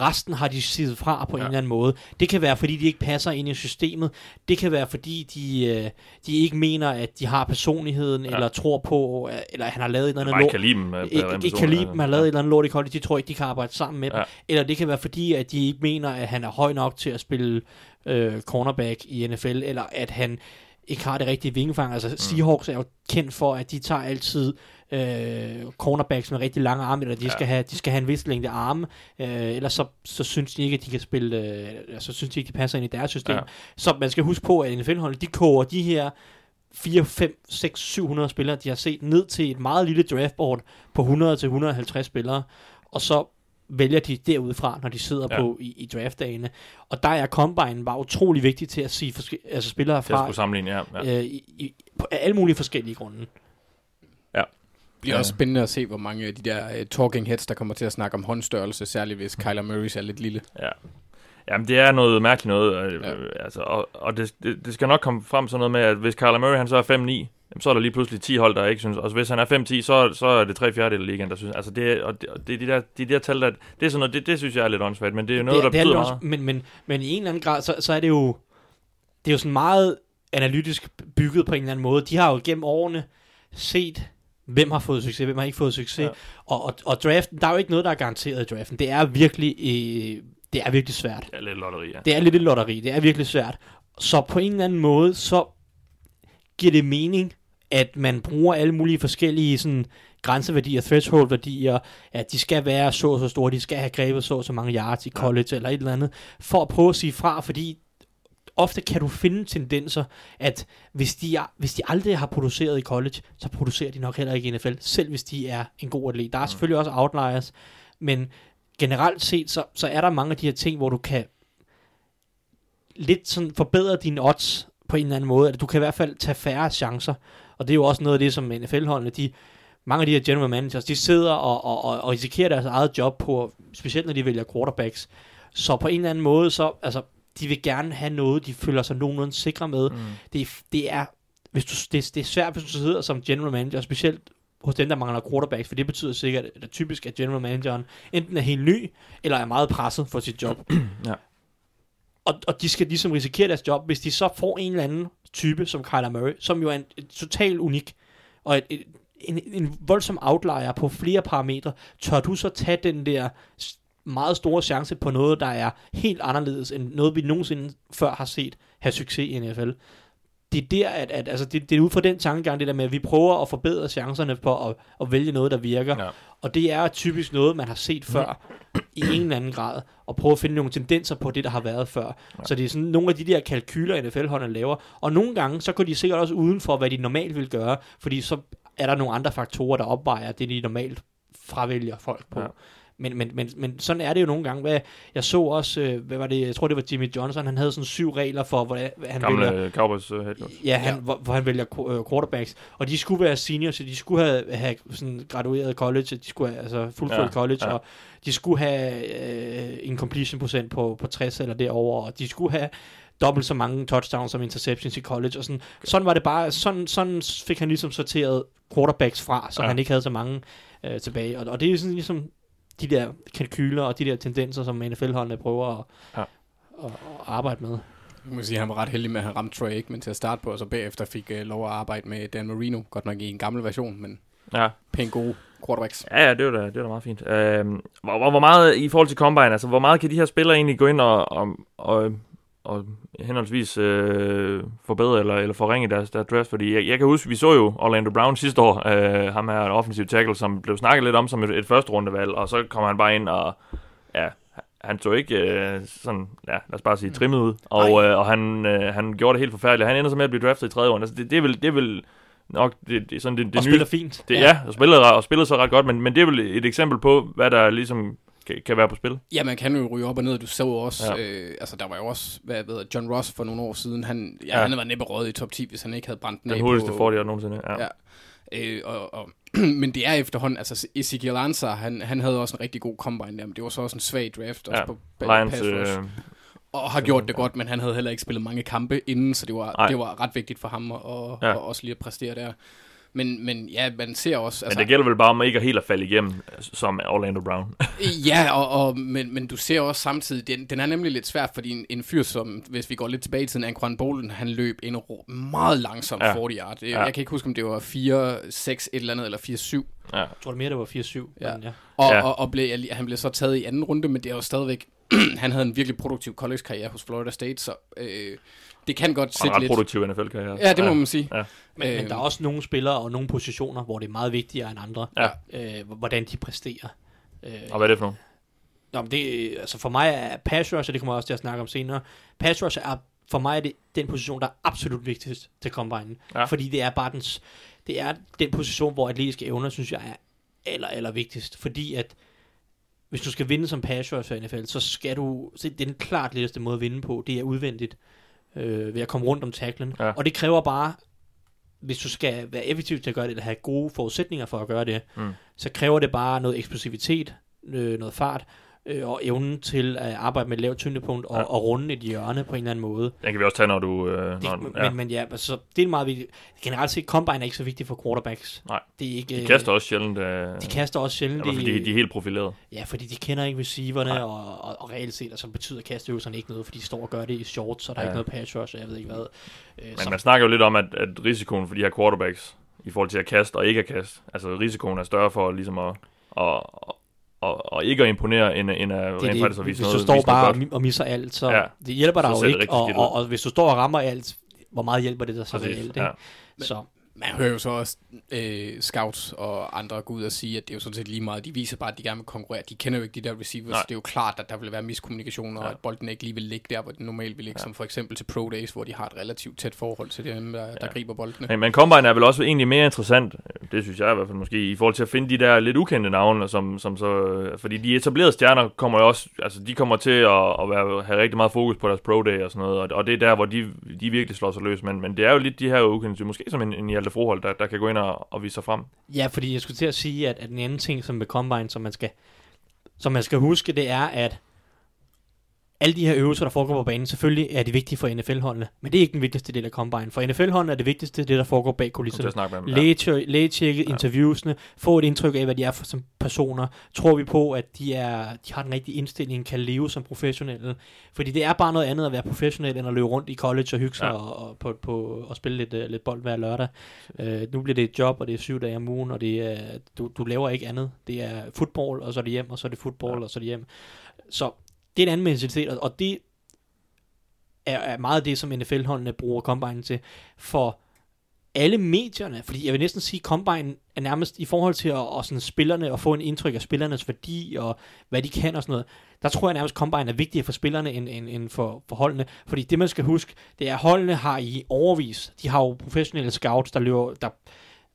Resten har de siddet fra på ja. en eller anden måde. Det kan være, fordi de ikke passer ind i systemet. Det kan være, fordi de, de ikke mener, at de har personligheden, ja. eller tror på, eller han har lavet et eller andet lort. Ikke kan lide dem. Ikke kan lide dem, har lavet et eller andet lort i college. De tror ikke, de kan arbejde sammen med ja. dem. Eller det kan være, fordi at de ikke mener, at han er høj nok til at spille øh, cornerback i N F L, eller at han ikke har det rigtige vingefang. Altså mm. Seahawks er jo kendt for, at de tager altid øh, cornerbacks med rigtig lange arme, eller de, ja. skal, have, de skal have en vis længde arme, øh, ellers så, så synes de ikke, at de kan spille, øh, så synes de ikke, de passer ind i deres system. Ja. Så man skal huske på, at N F L-holdet, de koger de her fire, fem, seks, syv hundrede spillere, de har set ned til et meget lille draftboard på hundrede til hundrede og halvtreds spillere, og så vælger de derudfra, når de sidder ja. på i, i draftdagene. Og der er Combine bare utrolig vigtig til at sige forske- altså spillere fra at sammenligne, ja. Ja. Øh, i, i, på alle mulige forskellige grunde. Ja. Det bliver ja. også spændende at se, hvor mange af de der uh, talking heads, der kommer til at snakke om håndstørrelse, særligt hvis Kyler Murray er lidt lille. Ja. Jamen, det er noget mærkeligt noget, øh, ja. altså, og, og det, det, det skal nok komme frem sådan noget med, at hvis Kyler Murray han så er fem ni, så er der lige pludselig ti hold, der ikke synes, og hvis han er fem ti, så, så er det tre fjerdedele ligaen, der synes, altså det, og det, og det er de der, de der tal, der, det er sådan noget, det, det synes jeg er lidt åndssvagt, men det er jo noget, det, der det betyder også, meget. Men, men, men i en eller anden grad, så, så er det jo, det er jo sådan meget analytisk bygget på en eller anden måde. De har jo gennem årene set, hvem har fået succes, hvem har ikke fået succes, ja. og, og, og draften, der er jo ikke noget, der er garanteret i draften, det er virkelig... Øh, Det er virkelig svært. Det er lidt lotteri, ja. Det er lidt et lotteri. Det er virkelig svært. Så på en eller anden måde, så giver det mening, at man bruger alle mulige forskellige sådan, grænseværdier, threshold-værdier, at de skal være så så store, de skal have grebet så så mange yards i college ja. eller et eller andet, for at prøve at sige fra, fordi ofte kan du finde tendenser, at hvis de, hvis de aldrig har produceret i college, så producerer de nok heller ikke i N F L, selv hvis de er en god atlet. Der er mm. selvfølgelig også outliers, men generelt set, så, så er der mange af de her ting, hvor du kan lidt sådan forbedre dine odds på en eller anden måde, at du kan i hvert fald tage færre chancer, og det er jo også noget af det, som N F L-holdene, de, mange af de her general managers, de sidder og, og, og, og risikerer deres eget job på, specielt når de vælger quarterbacks, så på en eller anden måde, så, altså, de vil gerne have noget, de føler sig nogenlunde sikre med, mm. det, det er, hvis du, det, det er svært, hvis du sidder som general manager, specielt hos dem, der mangler quarterbacks, for det betyder sikkert, eller typisk, at general manageren enten er helt ny, eller er meget presset for sit job. Ja. Og, og de skal ligesom risikere deres job, hvis de så får en eller anden type, som Kyler Murray, som jo er en, en totalt unik, og et, et, en, en voldsom outlier på flere parametre. Tør du så tage den der meget store chance på noget, der er helt anderledes, end noget, vi nogensinde før har set have succes i N F L? Det er der, at, at altså det, det er ud fra den tankegang, det der med, at vi prøver at forbedre chancerne på at, at vælge noget, der virker. Ja. Og det er typisk noget, man har set før i en eller anden grad, og prøve at finde nogle tendenser på det, der har været før. Ja. Så det er sådan nogle af de der kalkyler, N F L-holdene laver. Og nogle gange, så går de sikkert også uden for, hvad de normalt vil gøre, fordi så er der nogle andre faktorer, der opvejer det, de normalt fravælger folk på. Ja. Men, men, men, men sådan er det jo nogle gange. Hvad, jeg så også, hvad var det, jeg tror det var Jimmy Johnson, han havde sådan syv regler for, hvordan han Gamle vælger... Cowboys uh, head coach. Ja, han, ja. Hvor, hvor han vælger quarterbacks. Og de skulle være seniors, så de skulle have, have sådan gradueret college, de skulle have altså fuldført ja, college, ja. og de skulle have øh, en completion procent på, på tres eller derover, og de skulle have dobbelt så mange touchdowns som interceptions i college, og sådan, sådan var det bare, sådan, sådan fik han ligesom sorteret quarterbacks fra, så ja. han ikke havde så mange øh, tilbage. Og, og det er sådan ligesom de der kalkyler og de der tendenser, som N F L-holdene prøver at, ja. at, at arbejde med. Jeg må sige, at han var ret heldig med, at han ramte Troy Aikman til at starte på, og så bagefter fik uh, lov at arbejde med Dan Marino, godt nok i en gammel version, men ja. pænt gode quarterbacks. Ja, ja, det var da, det var da meget fint. Øhm, hvor, hvor, hvor meget, i forhold til Combine, altså hvor meget kan de her spillere egentlig gå ind og, og, og, og henholdsvis øh, forbedre eller, eller forringe deres, deres draft? Fordi jeg, jeg kan huske, vi så jo Orlando Brown sidste år, øh, ham her, en offensiv tackle, som blev snakket lidt om som et, et første rundevalg, og så kommer han bare ind, og ja, han tog ikke øh, sådan, ja, lad os bare sige, trimmet ud, og, øh, og han, øh, han gjorde det helt forfærdeligt. Han ender så med at blive draftet i tredje runde, altså det, det er vel... Det er vel nok det, det, sådan det, det og nye, spiller fint. Det, ja, ja og, spillede, og spillede så ret godt, men, men det er vel et eksempel på, hvad der ligesom kan, kan være på spil. Ja, man kan jo ryge op og ned, du så også, ja. øh, altså der var jo også, hvad jeg ved, John Ross for nogle år siden, han, ja, ja. han var næppe røget i top ti, hvis han ikke havde brændt den af på... Den hurtigste fordeler nogensinde, ja. ja. Øh, og, og, men det er efterhånden, altså Ezekiel Ansah, han, han havde også en rigtig god combine der, men det var så også en svag draft, også ja. på Lions, øh, og har gjort det godt, men han havde heller ikke spillet mange kampe inden, så det var, det var ret vigtigt for ham at, og, ja. og også lige at præstere der. Men, men ja, man ser også... Altså, men det gælder vel bare om ikke at helt at falde igennem, som Orlando Brown. ja, og, og, men, men du ser også samtidig, den, den er nemlig lidt svær, fordi en, en fyr som, hvis vi går lidt tilbage i tiden, Anquan Bolden, han løb en meget langsom ja. forty yard. Jeg, ja. jeg kan ikke huske, om det var fire seks et eller andet, eller fire syv. Ja. Jeg tror det mere, det var fire syv. Ja. Ja. Og, ja. og, og blev, han blev så taget i anden runde, men det er jo stadigvæk han havde en virkelig produktiv college-karriere hos Florida State, så øh, det kan godt sætte lidt... Og en ret produktiv N F L-karriere. Ja, det må ja. man sige. Ja. Men, øh, men der er også nogle spillere og nogle positioner, hvor det er meget vigtigere end andre, ja. øh, hvordan de præsterer. Øh, og hvad er det for noget? Nå, men det, altså for mig er pass rush, og det kommer jeg også til at snakke om senere, pass rush er for mig er det den position, der er absolut vigtigst til combine, ja. fordi det er bare den, det er den position, hvor atletiske evner, synes jeg, er aller, aller vigtigst, fordi at hvis du skal vinde som pass rusher i N F L, så skal du, så det er den klart letteste måde at vinde på, det er udvendigt, øh, ved at komme rundt om tacklen, ja. og det kræver bare, hvis du skal være effektiv til at gøre det, eller have gode forudsætninger for at gøre det, mm. så kræver det bare noget eksplosivitet, øh, noget fart, og evnen til at arbejde med et lavt tyngdepunkt og, ja. og runde et hjørne på en eller anden måde. Den kan vi også tage, når du... Øh, når, det, ja. Men, men ja, altså, det er meget vigtigt. Generelt set, combine er ikke så vigtigt for quarterbacks. Nej, det er ikke, de kaster også sjældent... Øh, de kaster også sjældent... Ja, fordi de, de er helt profileret. Ja, fordi de kender ikke receiverne, og, og, og reelt set, og så altså, betyder kasteøvelserne ikke noget, fordi de står og gør det i shorts, så der ja. er ikke noget pass rush, og jeg ved ikke hvad. Øh, men så, man snakker jo lidt om, at, at risikoen for de her quarterbacks, i forhold til at kaste og ikke at kaste, altså risikoen er større for ligesom at... at Og, og ikke at imponere, end, end at det, rent faktisk at vise noget. Hvis du står bare og, og misser alt, så ja, det hjælper dig jo ikke. Og, og, og hvis du står og rammer alt, hvor meget hjælper det dig så reelt? Ja. Så man hører jo så også øh, scouts og andre gå ud og sige, at det er jo sådan set lige meget. De viser bare, at de gerne vil konkurrere. De kender jo ikke de der receivers. Nej. Det er jo klart, at der vil være miskommunikationer, ja. og at bolden ikke lige vil ligge der, hvor den normalt vil ligge, ja. som for eksempel til Pro Days, hvor de har et relativt tæt forhold til dem, der, ja. der griber boldene. Ja, men combine er vel også egentlig mere interessant, det synes jeg i hvert fald måske, i forhold til at finde de der lidt ukendte navne, som, som så, fordi de etablerede stjerner kommer jo også, altså de kommer til at, at være, have rigtig meget fokus på deres Pro Day og sådan noget, og, og det er der, hvor de, de virkelig slår sig løs, men, men det er jo lidt de her ukendte, måske som en, en Hjalte Froholdt, der, der kan gå ind og, og vise sig frem. Ja, fordi jeg skulle til at sige, at, at en anden ting som med Combine, som man skal, som man skal huske, det er, at alle de her øvelser, der foregår på banen, selvfølgelig er de vigtige for N F L-holdene, men det er ikke den vigtigste del af Combine. For N F L-holdene er det vigtigste, det der foregår bag kulisserne. Lægetjekket, ja. interviewsene, få et indtryk af, hvad de er for, som personer. Tror vi på, at de, er, de har den rigtige indstilling, kan leve som professionelle? Fordi det er bare noget andet at være professionel, end at løbe rundt i college og hygge sig ja. og, og, på, på, og spille lidt, uh, lidt bold hver lørdag. Uh, nu bliver det et job, og det er syv dage om ugen, og det er, du, du laver ikke andet. Det er football, og så er det hjem, og så er det football, ja. og så er det hjem. Så det er en anden mentalitet, og det er, er meget det, som N F L-holdene bruger Combine til. For alle medierne, fordi jeg vil næsten sige, at Combine er nærmest i forhold til at, og sådan spillerne, og få en indtryk af spillernes værdi, og hvad de kan og sådan noget. Der tror jeg nærmest, at Combine er vigtigere for spillerne, end, end, end for, for holdene. Fordi det, man skal huske, det er, at holdene har i overvis, de har jo professionelle scouts, der løber, der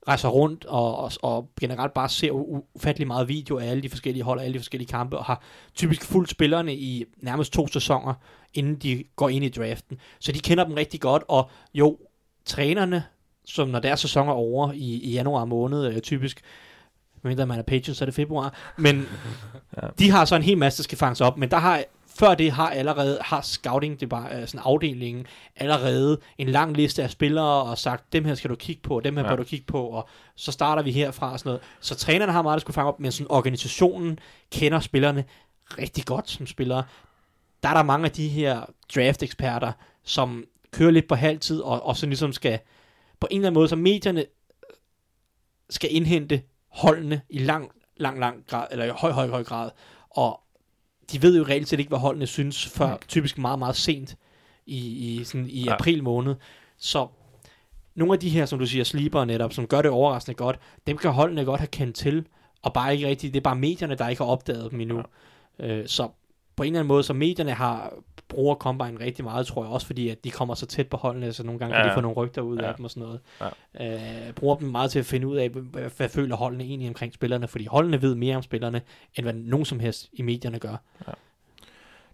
rejser rundt og, og, og generelt bare ser ufattelig meget video af alle de forskellige hold og alle de forskellige kampe, og har typisk fulgt spillerne i nærmest to sæsoner, inden de går ind i draften. Så de kender dem rigtig godt, og jo, trænerne, som når deres sæson er over i, i januar måned, øh, typisk, mindre man er Patriots, så er det februar, men ja. de har så en hel masse, der skal fanges op, men der har... Før det har allerede har scouting, det bare sådan afdelingen allerede en lang liste af spillere og sagt dem her skal du kigge på, dem her ja. bør du kigge på, og så starter vi herfra og sådan noget. Så trænerne har meget at skulle fange op, men sådan organisationen kender spillerne rigtig godt som spillere. Der er der mange af de her draft eksperter, som kører lidt på halvtid og og så ligesom skal på en eller anden måde, så medierne skal indhente holdene i lang lang lang grad eller i høj høj høj grad, og de ved jo reelt set ikke, hvad holdene synes, før okay. typisk meget, meget sent i, i, sådan, i ja. april måned. Så nogle af de her, som du siger, sleepere netop, som gør det overraskende godt, dem kan holdene godt have kendt til, og bare ikke rigtigt, det er bare medierne, der ikke har opdaget dem endnu. Ja. Øh, så på en eller anden måde, så medierne har bruger Combine rigtig meget, tror jeg, også fordi at de kommer så tæt på holdene, så nogle gange ja, ja. kan de få nogle rygter ud ja. af dem og sådan noget. Ja. Øh, bruger dem meget til at finde ud af, hvad, hvad føler holdene egentlig omkring spillerne, fordi holdene ved mere om spillerne, end hvad nogen som helst i medierne gør. Ja.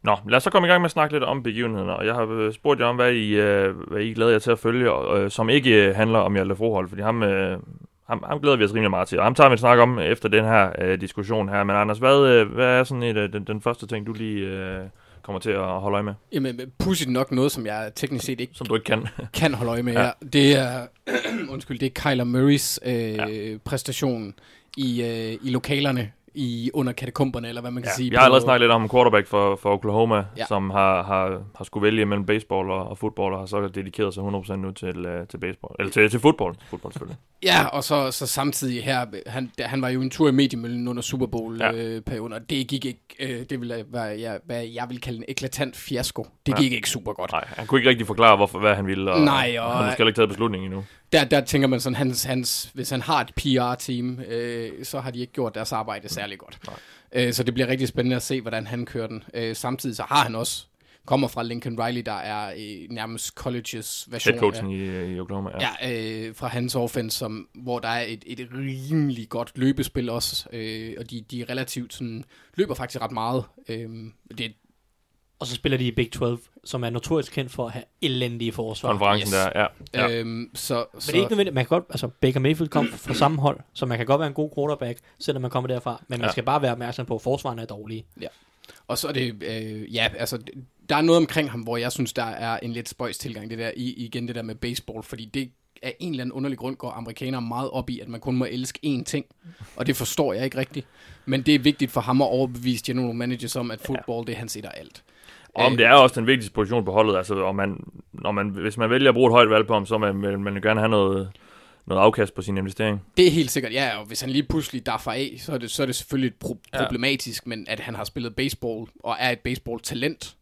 Nå, lad os så komme i gang med at snakke lidt om begivenhederne, og jeg har spurgt jer om, hvad I, hvad I glæder jer til at følge, og, som ikke handler om Hjalte Froholdt, fordi ham, ham, ham glæder vi os rimelig meget til, og ham tager vi en snak om efter den her øh, diskussion her. Men Anders, hvad, hvad er sådan et, den, den første ting, du lige... Øh, kommer til at holde øje med? Jamen, pudsigt nok noget, som jeg teknisk set ikke... Som du ikke kan. kan holde øje med, ja. Det er, undskyld, det er Kyler Murrays øh, ja. præstation i, øh, i lokalerne i under katakomberne, eller hvad man kan ja, sige. Jeg har allerede snakket lidt om en quarterback for, for Oklahoma, ja. som har, har, har skulle vælge mellem baseball og, og fodbold, og har så dedikeret sig hundrede procent nu til, uh, til baseball, eller til, til fodbold, fodbold selvfølgelig. Ja, og så, så samtidig her, han, han var jo en tur i mediemøllen under Super Bowl-perioden, ja. øh, og det gik ikke, øh, det ville være, jeg, hvad jeg vil kalde en eklatant fiasko. Det gik ja. ikke super godt. Nej, han kunne ikke rigtig forklare, hvorfor, hvad han ville, og, Nej, og han har måske heller ikke taget beslutningen endnu. Der, der tænker man sådan, hans, hans, hvis han har et P R-team, øh, så har de ikke gjort deres arbejde særlig godt. Øh, så det bliver rigtig spændende at se, hvordan han kører den. Øh, samtidig så har han også, kommer fra Lincoln Riley, der er øh, nærmest colleges version. Headcoachen i, i Oklahoma, ja. ja øh, fra hans offense, som, hvor der er et, et rimelig godt løbespil også, øh, og de, de relativt sådan, løber faktisk ret meget. Øh, det Og så spiller de i Big Twelve, som er notorisk kendt for at have elendige forsvar. Konferencen yes. der, ja. ja. Øhm, så, Men det er så... ikke nødvendigt. Man kan godt, altså Baker Mayfield kom fra samme hold, så man kan godt være en god quarterback, selvom man kommer derfra. Men man ja. skal bare være opmærksom på, at forsvarerne er dårlige. Ja. Og så er det, øh, ja, altså, der er noget omkring ham, hvor jeg synes, der er en lidt spøjs tilgang, det der, igen det der med baseball, fordi det af en eller anden underlig grund går amerikanere meget op i, at man kun må elske én ting, og det forstår jeg ikke rigtigt. Men det er vigtigt for ham at overbevise general managers om, at fodbold, det han sætter alt. Og om det er også den vigtigste position på holdet, altså og man, når man, hvis man vælger at bruge et højt valg på ham, så man, vil man jo gerne have noget, noget afkast på sin investering. Det er helt sikkert, ja, og hvis han lige pludselig daffer af, så er det, så er det selvfølgelig pro- problematisk, ja. men at han har spillet baseball og er et baseball-talent,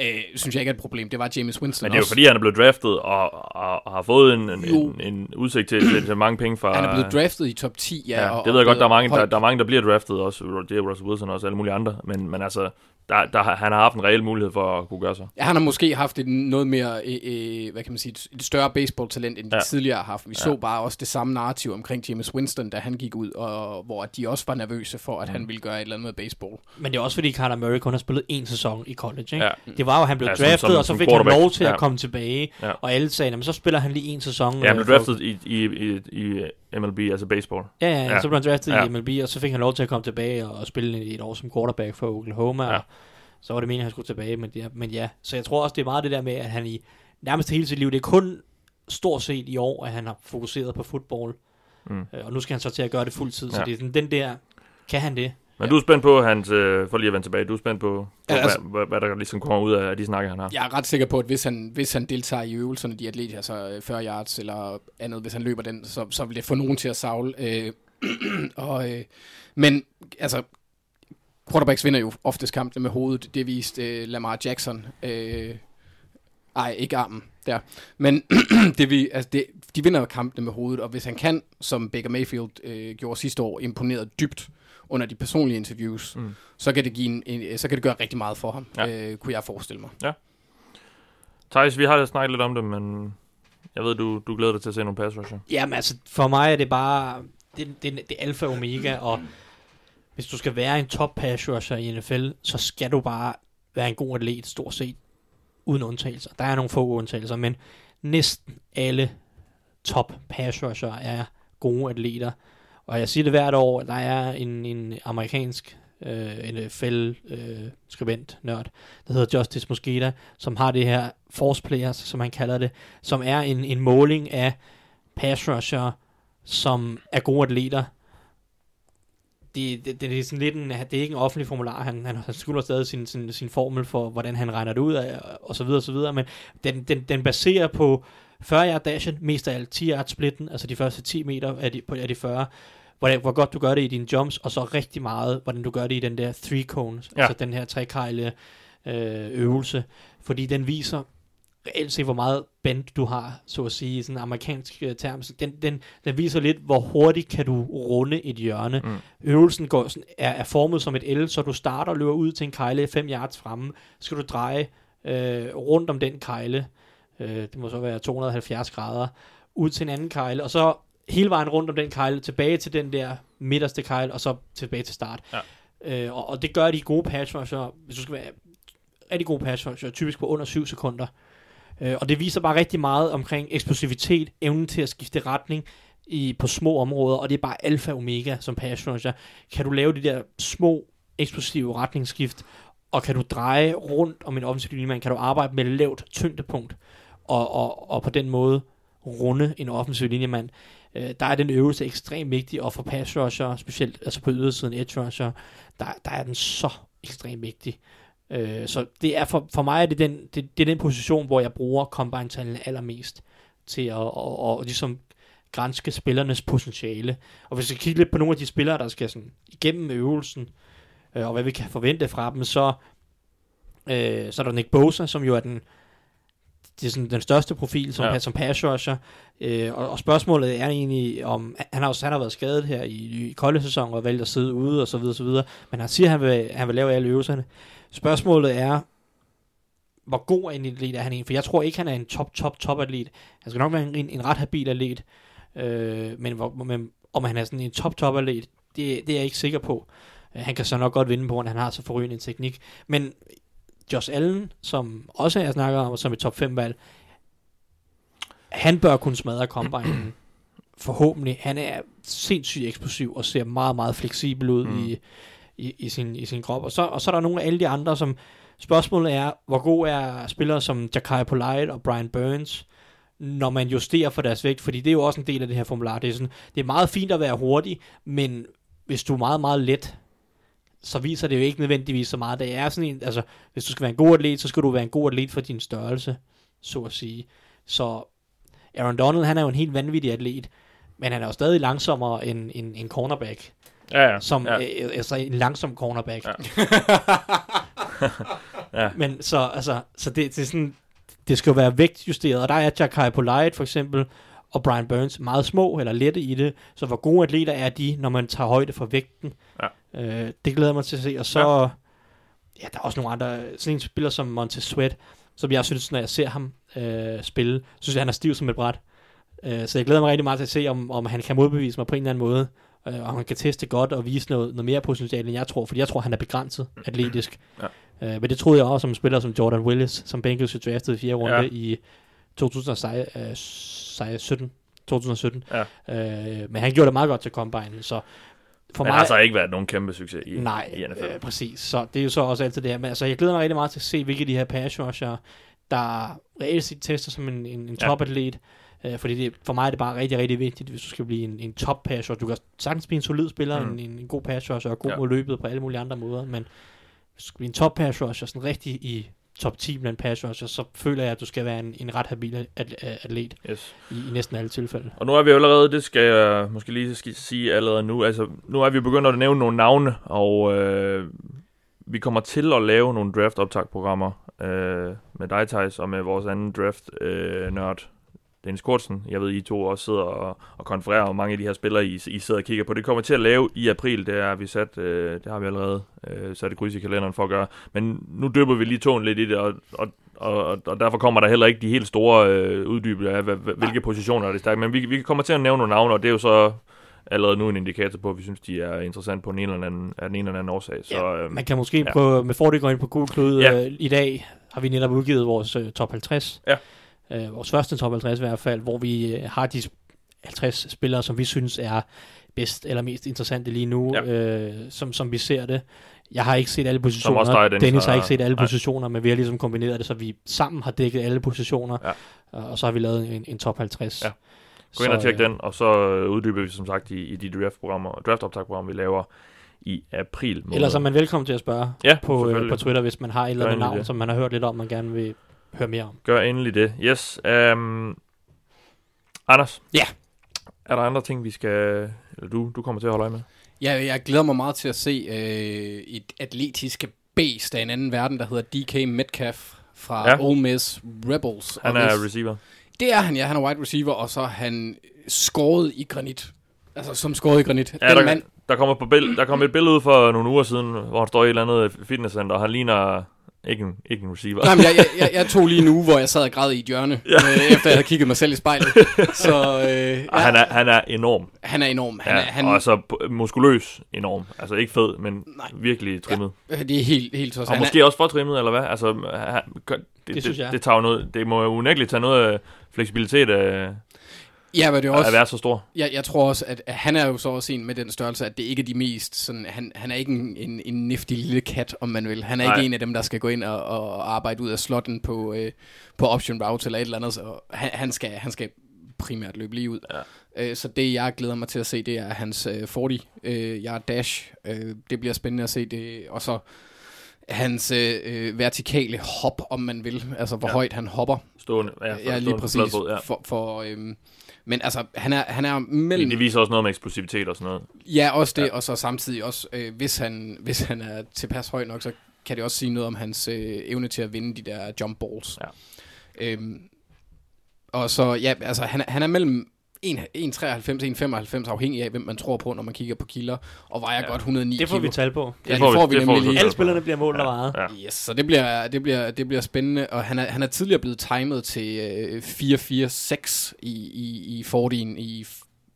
øh, synes jeg ikke er et problem. Det var James Winston også. Men det er jo også, fordi, han er blevet draftet og, og, og har fået en, en, en, en udsigt til, til mange penge fra... Han er blevet draftet i top ti, ja. ja og, det ved jeg godt, der er, mange, der, der er mange, der bliver draftet også. Det er Russell Wilson også, alle mulige andre, men, men altså... Der, der, han har haft en reel mulighed for at kunne gøre sig. Ja, han har måske haft et noget mere, øh, hvad kan man sige, et større baseballtalent, end de ja. tidligere har haft. Vi ja. så bare også det samme narrativ omkring James Winston, da han gik ud, og hvor de også var nervøse for, at han ville gøre et eller andet med baseball. Men det er også fordi, Kyler Murray kun har spillet en sæson i college, ikke? Ja. Det var jo, han blev ja, draftet, som, som, og så fik han lov til ja. at komme tilbage, ja. og alle sagde, men så spiller han lige en sæson. Ja, han blev draftet i, i, i, i M L B, altså baseball. Ja, ja, ja. så blev han draftet ja. i M L B, og så fik han lov til at komme tilbage og spille et år som quarterback for Oklahoma, ja. Så var det meningen, at han skulle tilbage, men ja, men ja. Så jeg tror også, det er meget det der med, at han i nærmest hele sit liv, det er kun stort set i år, at han har fokuseret på fodbold. Mm. Og nu skal han så til at gøre det fuldtid, ja. så det er sådan, den der, kan han det? Men ja. du er spændt på, hans, øh, for lige at vende tilbage, du er spændt på, ja, altså, hvad, hvad der ligesom kommer ud af de snakker, han har. Jeg er ret sikker på, at hvis han, hvis han deltager i øvelserne, de atleter, altså fyrre yards eller andet, hvis han løber den, så, så vil det få nogen til at savle. Øh, og, øh, men altså... Quarterbacks vinder jo oftest kampene med hovedet. Det viste uh, Lamar Jackson. Uh, ej, ikke armen der. Men det vi, altså det, de vinder kampene med hovedet, og hvis han kan, som Baker Mayfield uh, gjorde sidste år, imponeret dybt under de personlige interviews, mm. så, kan det give en, en, så kan det gøre rigtig meget for ham, ja. uh, kunne jeg forestille mig. Ja. Thijs, vi har snakket lidt om det, men jeg ved, du, du glæder dig til at se nogle pass rusher. Jamen altså, for mig er det bare det, det, det er alfa og omega, og hvis du skal være en top pass rusher i N F L, så skal du bare være en god atlet, stort set, uden undtagelser. Der er nogle få undtagelser, men næsten alle top pass rusher er gode atleter. Og jeg siger det hvert år, der er en, en amerikansk øh, N F L-skribent, øh, nørd, der hedder Justice Mosqueda, som har det her force players, som han kalder det, som er en, en måling af pass rusher, som er gode atleter. Det, det, det, det er sådan lidt en, det er ikke en offentlig formular, han, han, han skylder stadig sin, sin, sin formel for, hvordan han regner det ud af, og så videre, og så videre, men den, den, den baserer på fyrre yard dashen, mest af alt ti yard splitten, altså de første ti meter af de, af de fyrre, hvordan, hvor godt du gør det i dine jumps, og så rigtig meget, hvordan du gør det i den der three cones, ja. altså den her trekejle øh, øvelse, fordi den viser reelt set, hvor meget bend du har, så at sige, i sådan en amerikansk term. Den, den, den viser lidt, hvor hurtigt kan du runde et hjørne. Mm. Øvelsen går sådan, er, er formet som et L, så du starter og løber ud til en kejle fem yards fremme. Så skal du dreje øh, rundt om den kejle, øh, det må så være to hundrede og halvfjerds grader, ud til en anden kejle, og så hele vejen rundt om den kejle, tilbage til den der midterste kejle, og så tilbage til start. Ja. Øh, og, og det gør de gode pass rusher, hvis du skal være rigtig gode pass rusher, typisk på under syv sekunder. Og det viser bare rigtig meget omkring eksplosivitet, evnen til at skifte retning i, på små områder, og det er bare alfa og omega som pass rusher. Kan du lave de der små, eksplosive retningsskift, og kan du dreje rundt om en offensiv linjemand, kan du arbejde med lavt tyngdepunkt, og, og, og på den måde runde en offensiv linjemand. Øh, der er den øvelse ekstremt vigtig, og for pass rusher, specielt altså på ydersiden edge rusher, der, der er den så ekstremt vigtig. Øh, så det er for, for mig er det, den, det, det er den position, hvor jeg bruger combine-tallene allermest til at og, og, ligesom granske spillernes potentiale. Og hvis vi kigger lidt på nogle af de spillere, der skal sådan igennem øvelsen, øh, og hvad vi kan forvente fra dem, så, øh, så er der Nick Bosa, som jo er den, det er sådan den største profil som, ja. som pass rusher, øh, og, og spørgsmålet er egentlig om, han har, han har været skadet her i, i college-sæsonen og valgt at sidde ude og så videre, så videre. Men han siger, at han vil, han vil lave alle øvelserne. Spørgsmålet er, hvor god en atlet er han egentlig? For jeg tror ikke, han er en top, top, top atlet. Han skal nok være en, en ret habil atlet, øh, men, hvor, men om han er sådan en top, top atlet, det, det er jeg ikke sikker på. Han kan så nok godt vinde på, grund af, han har så forrygende en teknik. Men Josh Allen, som også jeg snakker om, som et top fem valg, han bør kunne smadre combinen. Forhåbentlig. Han er sindssygt eksplosiv og ser meget, meget fleksibel ud mm. i, i, i, sin, i sin krop. Og så, og så er der nogle af alle de andre, som spørgsmålet er, hvor gode er spillere som Ja'Kai Polite og Brian Burns, når man justerer for deres vægt, fordi det er jo også en del af det her formular. Det er, sådan, det er meget fint at være hurtig, men hvis du er meget, meget let, så viser det jo ikke nødvendigvis så meget. Det er sådan en, altså, hvis du skal være en god atlet, så skal du være en god atlet for din størrelse, så at sige. Så Aaron Donald, han er jo en helt vanvittig atlet, men han er jo stadig langsommere end en, en cornerback. Ja, ja. Som, ja. Øh, altså en langsom cornerback. Ja. ja. Men så, altså, så det, det er sådan, det skal jo være vægtjusteret, og der er Ja'Kai Polite for eksempel, og Brian Burns meget små eller lette i det, så hvor gode atleter er de, når man tager højde for vægten. Ja. Øh, det glæder mig til at se, og så ja. ja, der er også nogle andre, sådan en spiller som Montez Sweat, som jeg synes, når jeg ser ham øh, spille, synes jeg, han er stiv som et bræt. Øh, så jeg glæder mig rigtig meget til at se, om, om han kan modbevise mig på en eller anden måde, øh, og han kan teste godt og vise noget, noget mere potentiale, end jeg tror, fordi jeg tror, han er begrænset atletisk. Ja. Øh, men det troede jeg også som en spiller som Jordan Willis, som Bengals jo draftede i fjerde runde ja. i to tusind sytten Ja. Øh, men han gjorde det meget godt til combine, så for mig har så ikke været nogen kæmpe succes i, nej, i N F L. Øh, præcis. Så det er jo så også altid det her. Men altså, jeg glæder mig rigtig meget til at se, hvilke af de her pass rusher, der reelt set tester som en, en, en topatlet. Ja. Øh, fordi det, for mig er det bare rigtig, rigtig vigtigt, hvis du skal blive en, en top pass rusher. Du kan sagtens blive en solid spiller, mm. en, en god pass rusher, og god ja. mod løbet på alle mulige andre måder. Men hvis du skal blive en top pass rusher, sådan rigtig i top ti blandt pass rusher, så føler jeg, at du skal være en, en ret habil atlet yes. i, i næsten alle tilfælde. Og nu er vi allerede, det skal jeg måske lige skal sige allerede nu, altså nu er vi begyndt at nævne nogle navne, og øh, vi kommer til at lave nogle draft-optagprogrammer øh, med dig, Thijs, og med vores anden draft-nørd, øh, Dennis Kortsen. Jeg ved, I to også sidder og, og konfererer om mange af de her spillere, I, I sidder og kigger på. Det kommer til at lave i april, det, er vi sat, øh, det har vi allerede øh, sat et kryds i kalenderen for at gøre. Men nu døber vi lige tåen lidt i det, og, og, og, og derfor kommer der heller ikke de helt store øh, uddybninger af, hvilke positioner er det stærkt. Men vi, vi kommer til at nævne nogle navne, og det er jo så allerede nu en indikator på, at vi synes, de er interessant på den ene eller anden, den ene eller anden årsag. Så, ja, øh, man kan måske ja. prøve med fordel gå ind på Google Cloud. Ja. Øh, I dag har vi netop udgivet vores øh, top halvtreds. Ja. Øh, vores første top halvtreds i hvert fald, hvor vi øh, har de halvtreds spillere, som vi synes er bedst eller mest interessante lige nu, ja. øh, som, som vi ser det. Jeg har ikke set alle positioner, dig, Dennis, Dennis har ikke set alle nej. positioner, men vi har ligesom kombineret det, så vi sammen har dækket alle positioner, ja. og, og så har vi lavet en, en top halvtreds. Ja. Gå ind og tjek øh, den, og så uddyber vi som sagt i, i de draft-programmer og draft-optagprogrammer, vi laver i april måned. Ellers er man velkommen til at spørge ja, på, øh, på Twitter, hvis man har et eller andet navn, det. som man har hørt lidt om, man gerne vil hør mere om. Gør endelig det. Yes. Um, Anders? Ja? Yeah. Er der andre ting, vi skal... Eller du, du kommer til at holde øje med? Ja, jeg glæder mig meget til at se øh, et atletisk beast af en anden verden, der hedder D K Metcalf fra ja. Ole Miss Rebels. Han er receiver. Det er han, ja. Han er wide receiver, og så han skåret i granit. Altså, som skåret i granit. Ja, Den der, mand... der, kommer på bill- der kom et billede ud for nogle uger siden, hvor han står i et eller andet fitnesscenter, og han ligner... Ikke en, ikke en receiver. Nej, men jeg, jeg, jeg tog lige en uge, hvor jeg sad og græd i et hjørne, ja. øh, efter jeg havde kigget mig selv i spejlet. Så, øh, ja. han, er, han er enorm. Han er enorm. Han ja, er, han... Og altså muskuløs enorm. Altså ikke fed, men nej. virkelig trimmet. Ja, det er helt, helt tosset. Og han måske er... også for trimmet, eller hvad? Altså, han, det, det, det, synes jeg. Det, det, tager noget, det må jo unægteligt tage noget af fleksibilitet af... Ja, men det er også, at være så stor. Jeg, jeg tror også, at han er jo så også en med den størrelse, at det ikke er de mest sådan, han, han er ikke en, en, en niftig lille kat, om man vil. Han er Nej. ikke en af dem, der skal gå ind og, og arbejde ud af slotten på, øh, på option route eller et eller andet. Så han, han, skal, han skal primært løbe lige ud. Ja. Øh, så det, jeg glæder mig til at se, det er hans øh, fyrre. Øh, jeg er dash. Øh, det bliver spændende at se det. Og så hans øh, vertikale hop, om man vil. Altså, hvor ja. højt han hopper. Stående. Ja, for, ja lige stående præcis. Fladbod, ja. For... for øh, men altså, han er, han er mellem... Det viser også noget med eksplosivitet og sådan noget. Ja, også det, ja. Og så samtidig også, øh, hvis, han, hvis han er tilpas høj nok, så kan det også sige noget om hans øh, evne til at vinde de der jump balls. Ja. Øhm, og så, ja, altså, han, han er mellem en komma treoghalvfems og en komma femoghalvfems, afhængig af, hvem man tror på, når man kigger på kilder, og vejer ja. godt et hundrede og ni kilo. Det får kilo. vi tal på. Ja, det får, det får vi, vi det nemlig får vi alle spillerne bliver målt og vejet. Ja. Ja. Yes, så det bliver, det bliver, det bliver spændende, og han er, han er tidligere blevet timet til øh, fire fire seks i, i, i fyrre'en, i,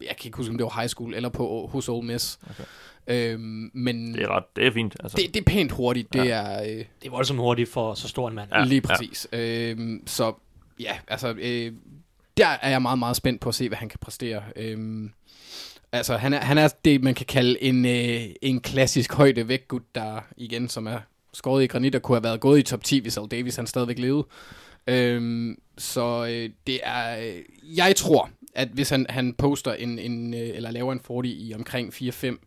jeg kan ikke huske, om det var high school, eller på hos Ole Miss. Okay. Øhm, men det er ret, det er fint altså. det, det er pænt hurtigt. Det ja. er øh, det er voldsomt hurtigt for så stor en mand. Ja. Lige præcis. Ja. Øhm, så ja, altså øh, der er jeg meget meget spændt på at se, hvad han kan præstere. Øhm, altså han er han er det, man kan kalde en øh, en klassisk højde vægtgud, der igen som er skåret i granit og kunne have været gået i top ti, hvis Al Davis han stadigvæk levede. Øhm, så øh, det er øh, jeg tror, at hvis han han poster en en øh, eller laver en fyrre i omkring fire fem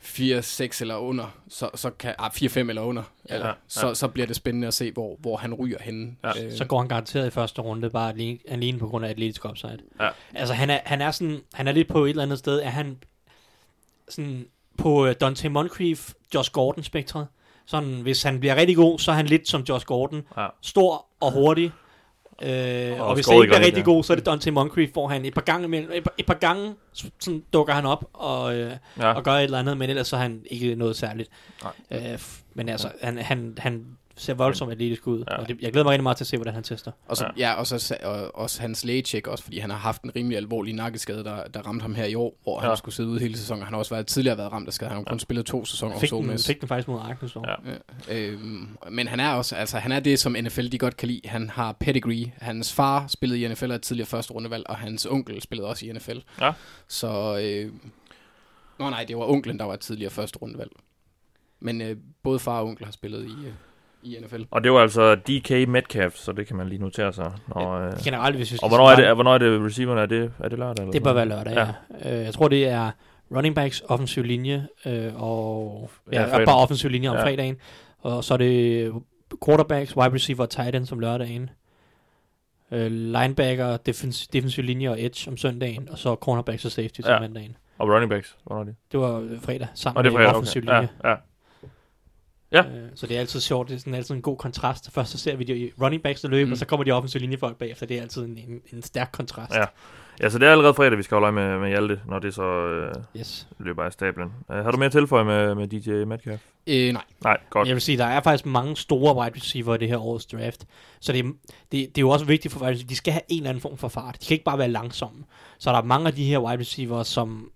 fire seks eller under, så, så kan ah, fire fem eller under, ja, eller, ja. Så, så bliver det spændende at se, hvor, hvor han ryger henne. Ja. Øh. Så går han garanteret i første runde, bare alene, alene på grund af atletisk upside. Ja. Altså han er, han er sådan, han er lidt på et eller andet sted, er han sådan på uh, Dante Moncrief, Josh Gordon spektret. Sådan, hvis han bliver rigtig god, så er han lidt som Josh Gordon. Ja. Stor og hurtig. Øh, og, og hvis han ikke er rigtig ja. god, så er det Dante Moncrief, hvor han et par gange, imellem, et, par, et par gange sådan dukker han op og, øh, ja. og gør et eller andet, men ellers så er han ikke noget særligt. Øh, men altså, han, han, han ser voldsomt atletisk ud, ja. og det, jeg glæder mig rigtig meget til at se, hvordan han tester. Og så, ja. Ja, og så og, også hans lægecheck, også fordi han har haft en rimelig alvorlig nakkeskade, der, der ramte ham her i år, hvor ja. han skulle sidde ude hele sæsonen. Han har også været, tidligere været ramt af skade, han har kun ja. spillet to sæsoner. Han fik, den, den, fik den faktisk mod Arkansas. Ja. Ja. Øhm, men han er også, altså han er det, som N F L de godt kan lide. Han har pedigree. Hans far spillede i N F L, og tidligere første rundevalg, og hans onkel spillede også i N F L. Ja. Så, øh, nå nej, det var onklen, der var tidligere første rundevalg. Men øh, både far og onkel har spillet i... Øh, i N F L. Og det var altså D K Metcalf, så det kan man lige notere sig. Når, øh... Generelt, hvis vi skal. Og hvornår er det, hvornår er det receiverne? Er det, er det lørdag? Eller det bør være lørdag, ja. ja. Øh, jeg tror, det er running backs, offensiv linje, øh, og ja, ja, bare offensiv linje om ja. fredagen. Og så er det quarterbacks, wide receiver og tight end som lørdagen. Øh, linebacker, defens- defensiv linje og edge om søndagen. Og så cornerbacks og safety ja. som mandagen. Og running backs, hvornår er det? Det var fredag, sammen med fredag, offensiv okay. linje. Ja, ja. Ja. Øh, så det er altid sjovt, det er sådan altid en god kontrast. Først så ser vi de running backs der løber, mm. og så kommer de offensive linjefolk bagefter. Det er altid en, en, en stærk kontrast. Ja. Ja, så det er allerede fredag, vi skal holde øje med, med Hjalte, når det så øh, yes. løber af stablen. Uh, har du mere tilføje med, med D J Metcalf? Øh, nej. Nej, godt. Jeg vil sige, der er faktisk mange store wide receiver i det her års draft, så det, det, det er jo også vigtigt for wide receiver, de skal have en eller anden form for fart. De kan ikke bare være langsomme. Så der er mange af de her wide receiver, som,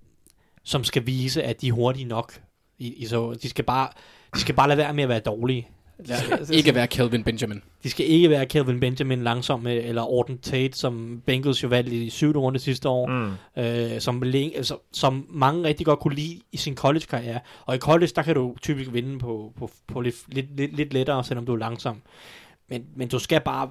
som skal vise, at de er hurtige nok. I, i så, de skal bare... De skal bare lade være med at være dårlige. De skal ikke være Kelvin Benjamin. De skal ikke være Kelvin Benjamin langsomme, eller Orton Tate, som Bengals jo valgte i syvende runde sidste år, mm. øh, som, altså, som mange rigtig godt kunne lide i sin college-karriere. Og i college, der kan du typisk vinde på, på, på lidt, lidt, lidt, lidt lettere, selvom du er langsom. Men, men du skal bare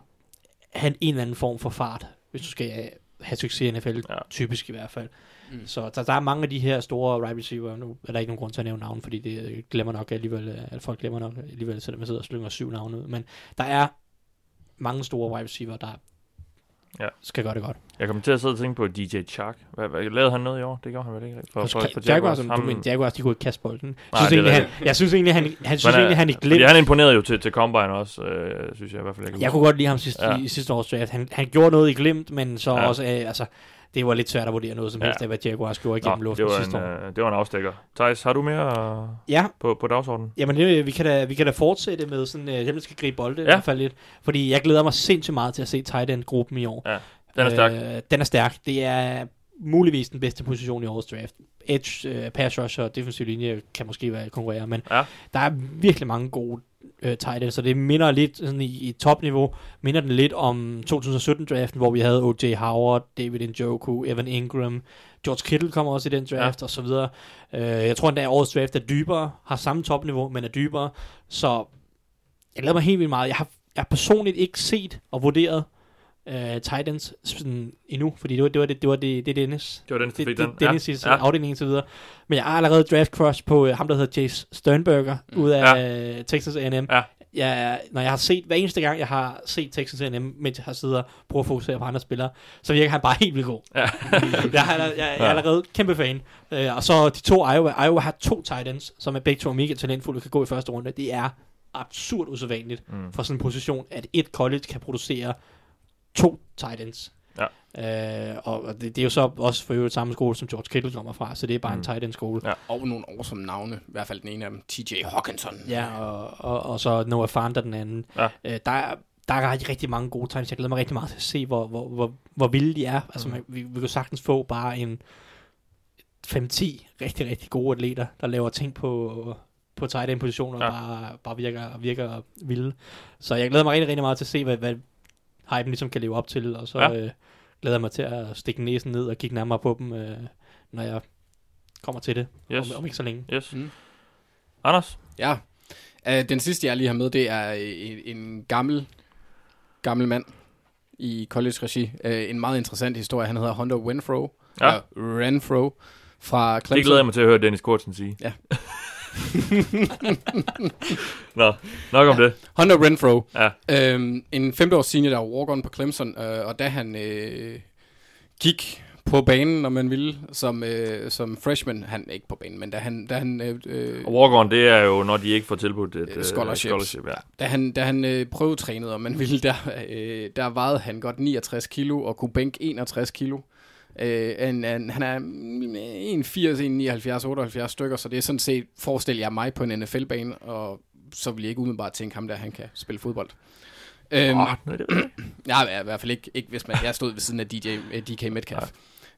have en eller anden form for fart, hvis du skal have succes i N F L, ja. typisk i hvert fald. Mm. Så der, der er mange af de her store wide receiver. Nu er der ikke nogen grund til at nævne navn, fordi det glemmer nok alligevel, at folk glemmer nok alligevel, selvom man sidder og slynger syv navne ud. Men der er mange store wide receiver, der ja. skal gøre det godt. Jeg kommer til at sidde og tænke på D J Chark. Hvad, hvad, lavede han noget i år? Det gjorde han vel ikke? For, for, for Jaguars, som du mener, Jaguars, de kunne ikke kaste bolden. Jeg synes, Nej, egentlig, han, jeg synes egentlig, han, han, synes egentlig, han er glemt. Han imponerede jo til, til Combine også, øh, synes jeg i hvert fald ikke. Jeg kunne godt lide ham sidste, ja. i, sidste års draft. Han, han gjorde noget i glemt, men så ja. også... Øh, altså, det var lidt svært at vurdere noget som helst, ja. af hvad Jaguars gjorde igennem Nå, luften det sidste en, år. Det var en afstikker. Thijs, har du mere ja. på, på dagsordenen? Jamen, det, vi, kan da, vi kan da fortsætte med sådan, øh, dem, der skal gribe bolden ja. i hvert fald lidt. Fordi jeg glæder mig sindssygt meget til at se tight end-gruppen i år. Ja. Den er stærk. Øh, den er stærk. Det er muligvis den bedste position i årets draft. Edge, øh, pass rusher og defensiv linje kan måske være konkurrere, men ja. der er virkelig mange gode øh, tight ends, så det minder lidt sådan i, i topniveau, minder den lidt om to tusind sytten-draften, hvor vi havde O J Howard, David Njoku, Evan Ingram, George Kittle kommer også i den draft, ja. og så videre. Øh, jeg tror endda, at årets draft er dybere, har samme topniveau, men er dybere, så jeg glæder mig helt vildt meget. Jeg har, jeg har personligt ikke set og vurderet uh, tight ends sådan, endnu, fordi det var det, var det, det, var det, det Dennis. Det var Dennis, det, det, det, Dennis ja. Ja. Afdeling og så videre. Men jeg har allerede draft crush på uh, ham, der hedder Chase Sternberger, mm. ud af ja. uh, Texas A and M. Ja. Jeg, når jeg har set, hver eneste gang, jeg har set Texans A and M, mens jeg har siddet og prøvet at fokusere på andre spillere, så virker han bare helt vildt god. Ja. jeg, har, jeg, jeg er allerede kæmpe fan. Øh, og så de to Iowa. Iowa har to tight ends, som er begge to mega talentfulde og kan gå i første runde. Det er absurd usædvanligt mm. for sådan en position, at et college kan producere to tight ends. Ja. Øh, og det, det er jo så også for øvrigt samme skole som George Kittle kommer fra, så det er bare mm. en tight end skole ja. Og nogle awesome navne, i hvert fald den ene af dem, T J Hockenson ja, og, og, og så Noah Farnder den anden ja. øh, der, der er rigtig mange gode tight ends. Jeg glæder mig rigtig meget til at se hvor, hvor, hvor, hvor vilde de er. Altså mm. man, vi, vi kan sagtens få bare en fem ti rigtig rigtig gode atleter, der laver ting på på tight end positioner ja. bare, bare virker, virker vilde. Så jeg glæder mig rigtig rigtig meget til at se hvad, hvad hypen ligesom kan leve op til, og så ja. øh, glæder jeg mig til at stikke næsen ned og kigge nærmere på dem, øh, når jeg kommer til det, yes. om, om ikke så længe. Yes. Mm. Anders? Ja, uh, den sidste jeg lige har med, det er en, en gammel, gammel mand i college-regi. Uh, en meget interessant historie, han hedder Hunter Renfrow, ja. uh, Renfrow fra Clemson. Det glæder jeg mig til at høre Dennis Kortsen sige. Ja. Nå, nok om ja. det. Hunter Renfrow ja. øhm, en femteårs senior, der var walk-on på Clemson, øh, og da han øh, gik på banen, når man ville, som, øh, som freshman, han ikke på banen, men da han... Da han øh, walk-on, det er jo, når de ikke får tilbudt et øh, scholarship. Ja. Da han, da han øh, prøvetrænede, og man ville, der, øh, der vejede han godt niogtres kilo og kunne bænke enogtres kilo. Øh, en, en, han er en firs, en nioghalvfjerds, otteoghalvfjerds stykker, så det er sådan set, forestil jer mig på en N F L-bane, og så vil jeg ikke umiddelbart tænke ham der, han kan spille fodbold. Oh, øhm, nej, i hvert fald ikke, ikke hvis man, jeg stod ved siden af D K Metcalf.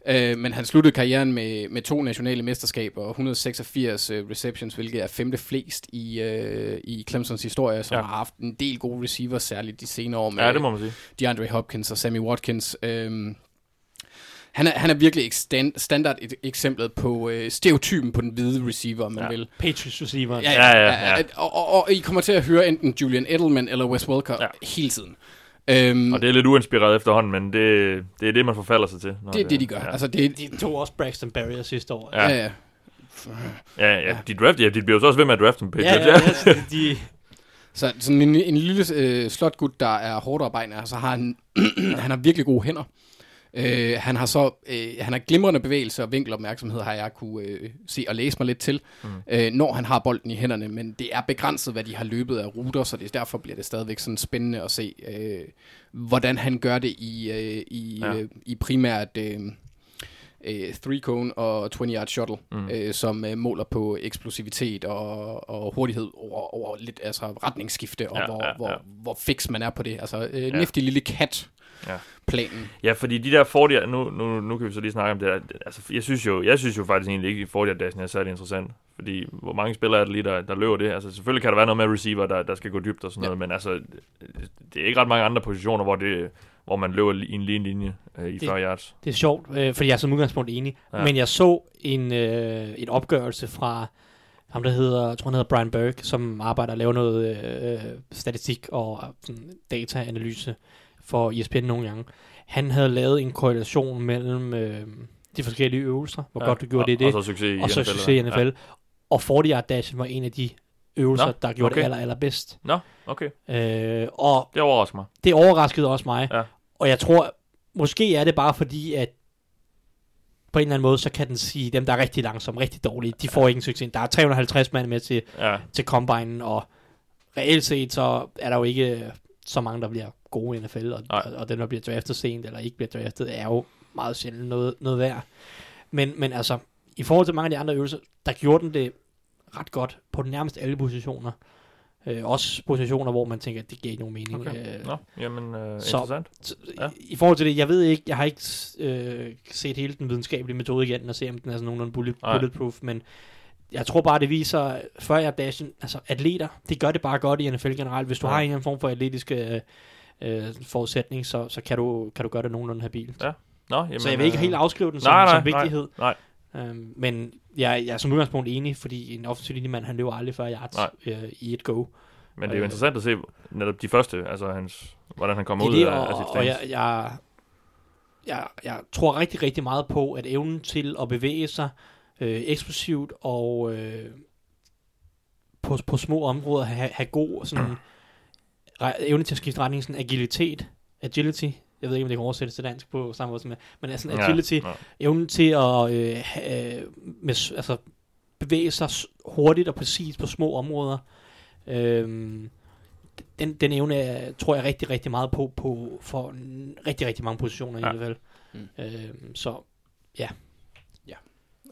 Øh, men han sluttede karrieren med, med to nationale mesterskaber og et hundrede seksogfirs øh, receptions, hvilket er femte flest i, øh, i Clemsons historie, som ja. har haft en del gode receivers, særligt de senere år med ja, det må man sige. DeAndre Hopkins og Sammy Watkins. Øh, Han er, han er virkelig ekstand, standard eksemplet på øh, stereotypen på den hvide receiver, man ja. vil. Patriots receiver. Ja, ja, ja. ja, ja. Og, og, og I kommer til at høre enten Julian Edelman eller Wes Welker ja. hele tiden. Um, og det er lidt uinspireret efterhånden, men det, det er det, man forfalder sig til. Det er det, de gør. Ja. Altså, det, de tog også Braxton Berrier sidste år. Ja, ja. Ja, ja, ja. De, draft, ja de bliver jo så også ved med at drafte dem, Patriots. Ja, ja, ja. de... Så sådan en, en lille øh, slotgud, der er hårdt arbejdende, og så har han, han har virkelig gode hænder. Uh, han har så uh, han har glimrende bevægelser og vinkelopmærksomhed, har jeg kunne uh, se og læse mig lidt til, mm. uh, når han har bolden i hænderne, men det er begrænset, hvad de har løbet af ruter, så det, derfor bliver det stadigvæk sådan spændende at se, uh, hvordan han gør det i, uh, i, ja. uh, i primært uh, uh, three cone og tyve yard shuttle, mm. uh, som uh, måler på eksplosivitet og, og hurtighed over, over lidt altså retningsskifte, og ja, hvor, ja, ja. Hvor, hvor fix man er på det. Altså uh, ja. Niftig lille kat. Ja. Planen. Ja, fordi de der fortier, nu, nu, nu kan vi så lige snakke om det der. Altså, jeg synes jo, jeg synes jo faktisk egentlig ikke, at fortier-dashen er særlig interessant, fordi hvor mange spillere er det lige, der, der løber det? Altså, selvfølgelig kan der være noget med receiver, der, der skal gå dybt og sådan ja. noget, men altså, det er ikke ret mange andre positioner, hvor, det, hvor man løber i en lige linje øh, i det, fyrre yards. Det er sjovt, øh, fordi jeg er som udgangspunkt enig, ja. men jeg så en, øh, en opgørelse fra ham, der hedder, jeg tror han hedder Brian Burke, som arbejder og laver noget øh, statistik og sådan, dataanalyse for E S P N nogle gange. Han havde lavet en korrelation mellem øh, de forskellige øvelser, hvor ja, godt du gjorde og, det i det, og så succes i og så succes N F L. Ja. Og forty yard dashen var en af de øvelser, no, der gjorde okay. det aller, aller bedst. Nå, no, okay. Øh, og det overraskede mig. Det overraskede også mig. Ja. Og jeg tror, måske er det bare fordi, at på en eller anden måde, så kan den sige, dem der er rigtig langsomme, rigtig dårlige, de får ja. ingen succes. Der er tre hundrede og halvtreds mand med til, ja. til combine, og reelt set, så er der jo ikke så mange, der bliver gode i N F L, og, og, og den, der bliver draftet sent, eller ikke bliver draftet, er jo meget sjældent noget, noget værd. Men, men altså, i forhold til mange af de andre øvelser, der gjorde den det ret godt på nærmest alle positioner. Øh, også positioner, hvor man tænker, at det giver ikke nogen mening. Okay. Øh, Nå, jamen, øh, så, interessant. Ja. I forhold til det, jeg ved ikke, jeg har ikke øh, set hele den videnskabelige metode igen, og se, om den er sådan nogenlunde bullet, bulletproof, men jeg tror bare, det viser, før jeg dashen, altså atleter, det gør det bare godt i N F L generelt. Hvis du ja. har en eller anden form for atletiske øh, forudsætning, så, så kan, du, kan du gøre det nogenlunde habilt. Ja. Nå, jamen, så jeg vil ikke helt afskrive den som, nej, nej, som vigtighed. Nej, nej. Øhm, men jeg, jeg er som udgangspunkt enig, fordi en offensiv linjemand, han løber aldrig før yards øh, i et go. Men det er jo interessant at se netop de første, altså hans hvordan han kommer ud det, og, af sit stance. Jeg, jeg, jeg, jeg tror rigtig, rigtig meget på, at evnen til at bevæge sig øh, eksplosivt og øh, på, på små områder have, have god sådan, mm. re, evne til at skifte retning, sådan agilitet, agility, jeg ved ikke, om det kan oversættes til dansk på samme måde som jeg, men altså agility, ja, ja. evnen til at øh, have, med, altså, bevæge sig hurtigt og præcist på små områder. Øhm, den, den evne tror jeg rigtig, rigtig meget på, på for rigtig, rigtig mange positioner ja. i hvert fald. Mm. Øhm, så ja. ja.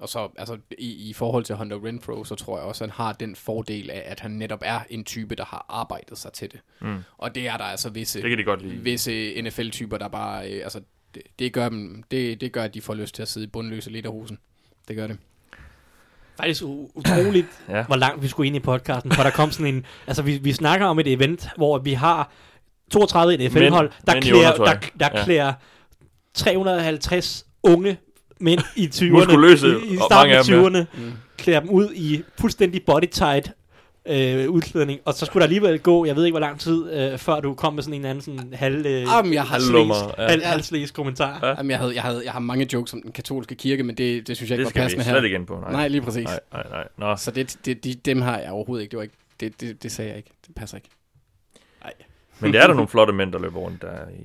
Og så altså, i, i forhold til Hunter Renfrow, så tror jeg også, han har den fordel af, at han netop er en type, der har arbejdet sig til det. Mm. Og det er der altså visse, de visse N F L-typer, der bare, øh, altså det, det, gør dem, det, det gør, at de får lyst til at sidde i bundløse lederhusen. Det gør det. Faktisk utroligt, ja. hvor langt vi skulle ind i podcasten, for der kom sådan en, altså vi, vi snakker om et event, hvor vi har toogtredive N F L-hold, der mænd klæder, der, der ja. klæder tre hundrede og halvtreds unge mænd i tyverne, i, i starten af tyverne, mm. klæder dem ud i fuldstændig bodytight øh, udklædning, og så skulle der alligevel gå, jeg ved ikke hvor lang tid, øh, før du kom med sådan en anden sådan halv, øh, Jamen, jeg har halvlæs, ja. halv, halvlæs kommentar. Ja. Jamen, jeg, havde, jeg, havde, jeg har mange jokes om den katolske kirke, men det, det synes jeg ikke det var passende her. Det skal vi slet ikke ind på. Nej, nej lige præcis. Nej, nej, nej. Nå. Så det, det, de, dem har jeg overhovedet ikke. Det, var ikke det, det, det sagde jeg ikke. Det passer ikke. Nej. Men det er der nogle flotte mænd, der løber rundt der i,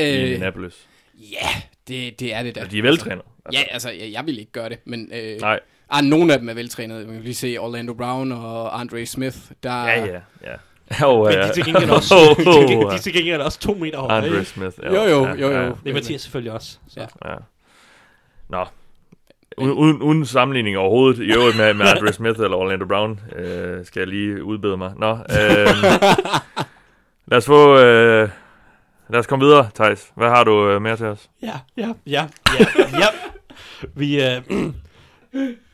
øh, i Indianapolis. Ja, yeah, det, det er det der. Og de er veltrænede. Altså. Ja, altså, jeg, jeg vil ikke gøre det, men... Øh, nej. Ah, nogle af dem er veltrænede. Man kan lige se Orlando Brown og Andre Smith, der... Ja, ja, ja. Oh, ja. Men de til gengæld også, de til gengæld også to meter høje. Andre Smith, ja. Jo, jo, jo, jo. Det er Mathias selvfølgelig også. Så. Ja. Nå. Uden, uden sammenligning overhovedet, i øvrigt med, med Andre Smith eller Orlando Brown, øh, skal jeg lige udbede mig. Nå, øh, lad os få... Øh, lad os komme videre, Thijs. Hvad har du øh, mere til os? Ja, ja, ja, ja, ja. Vi... Øh,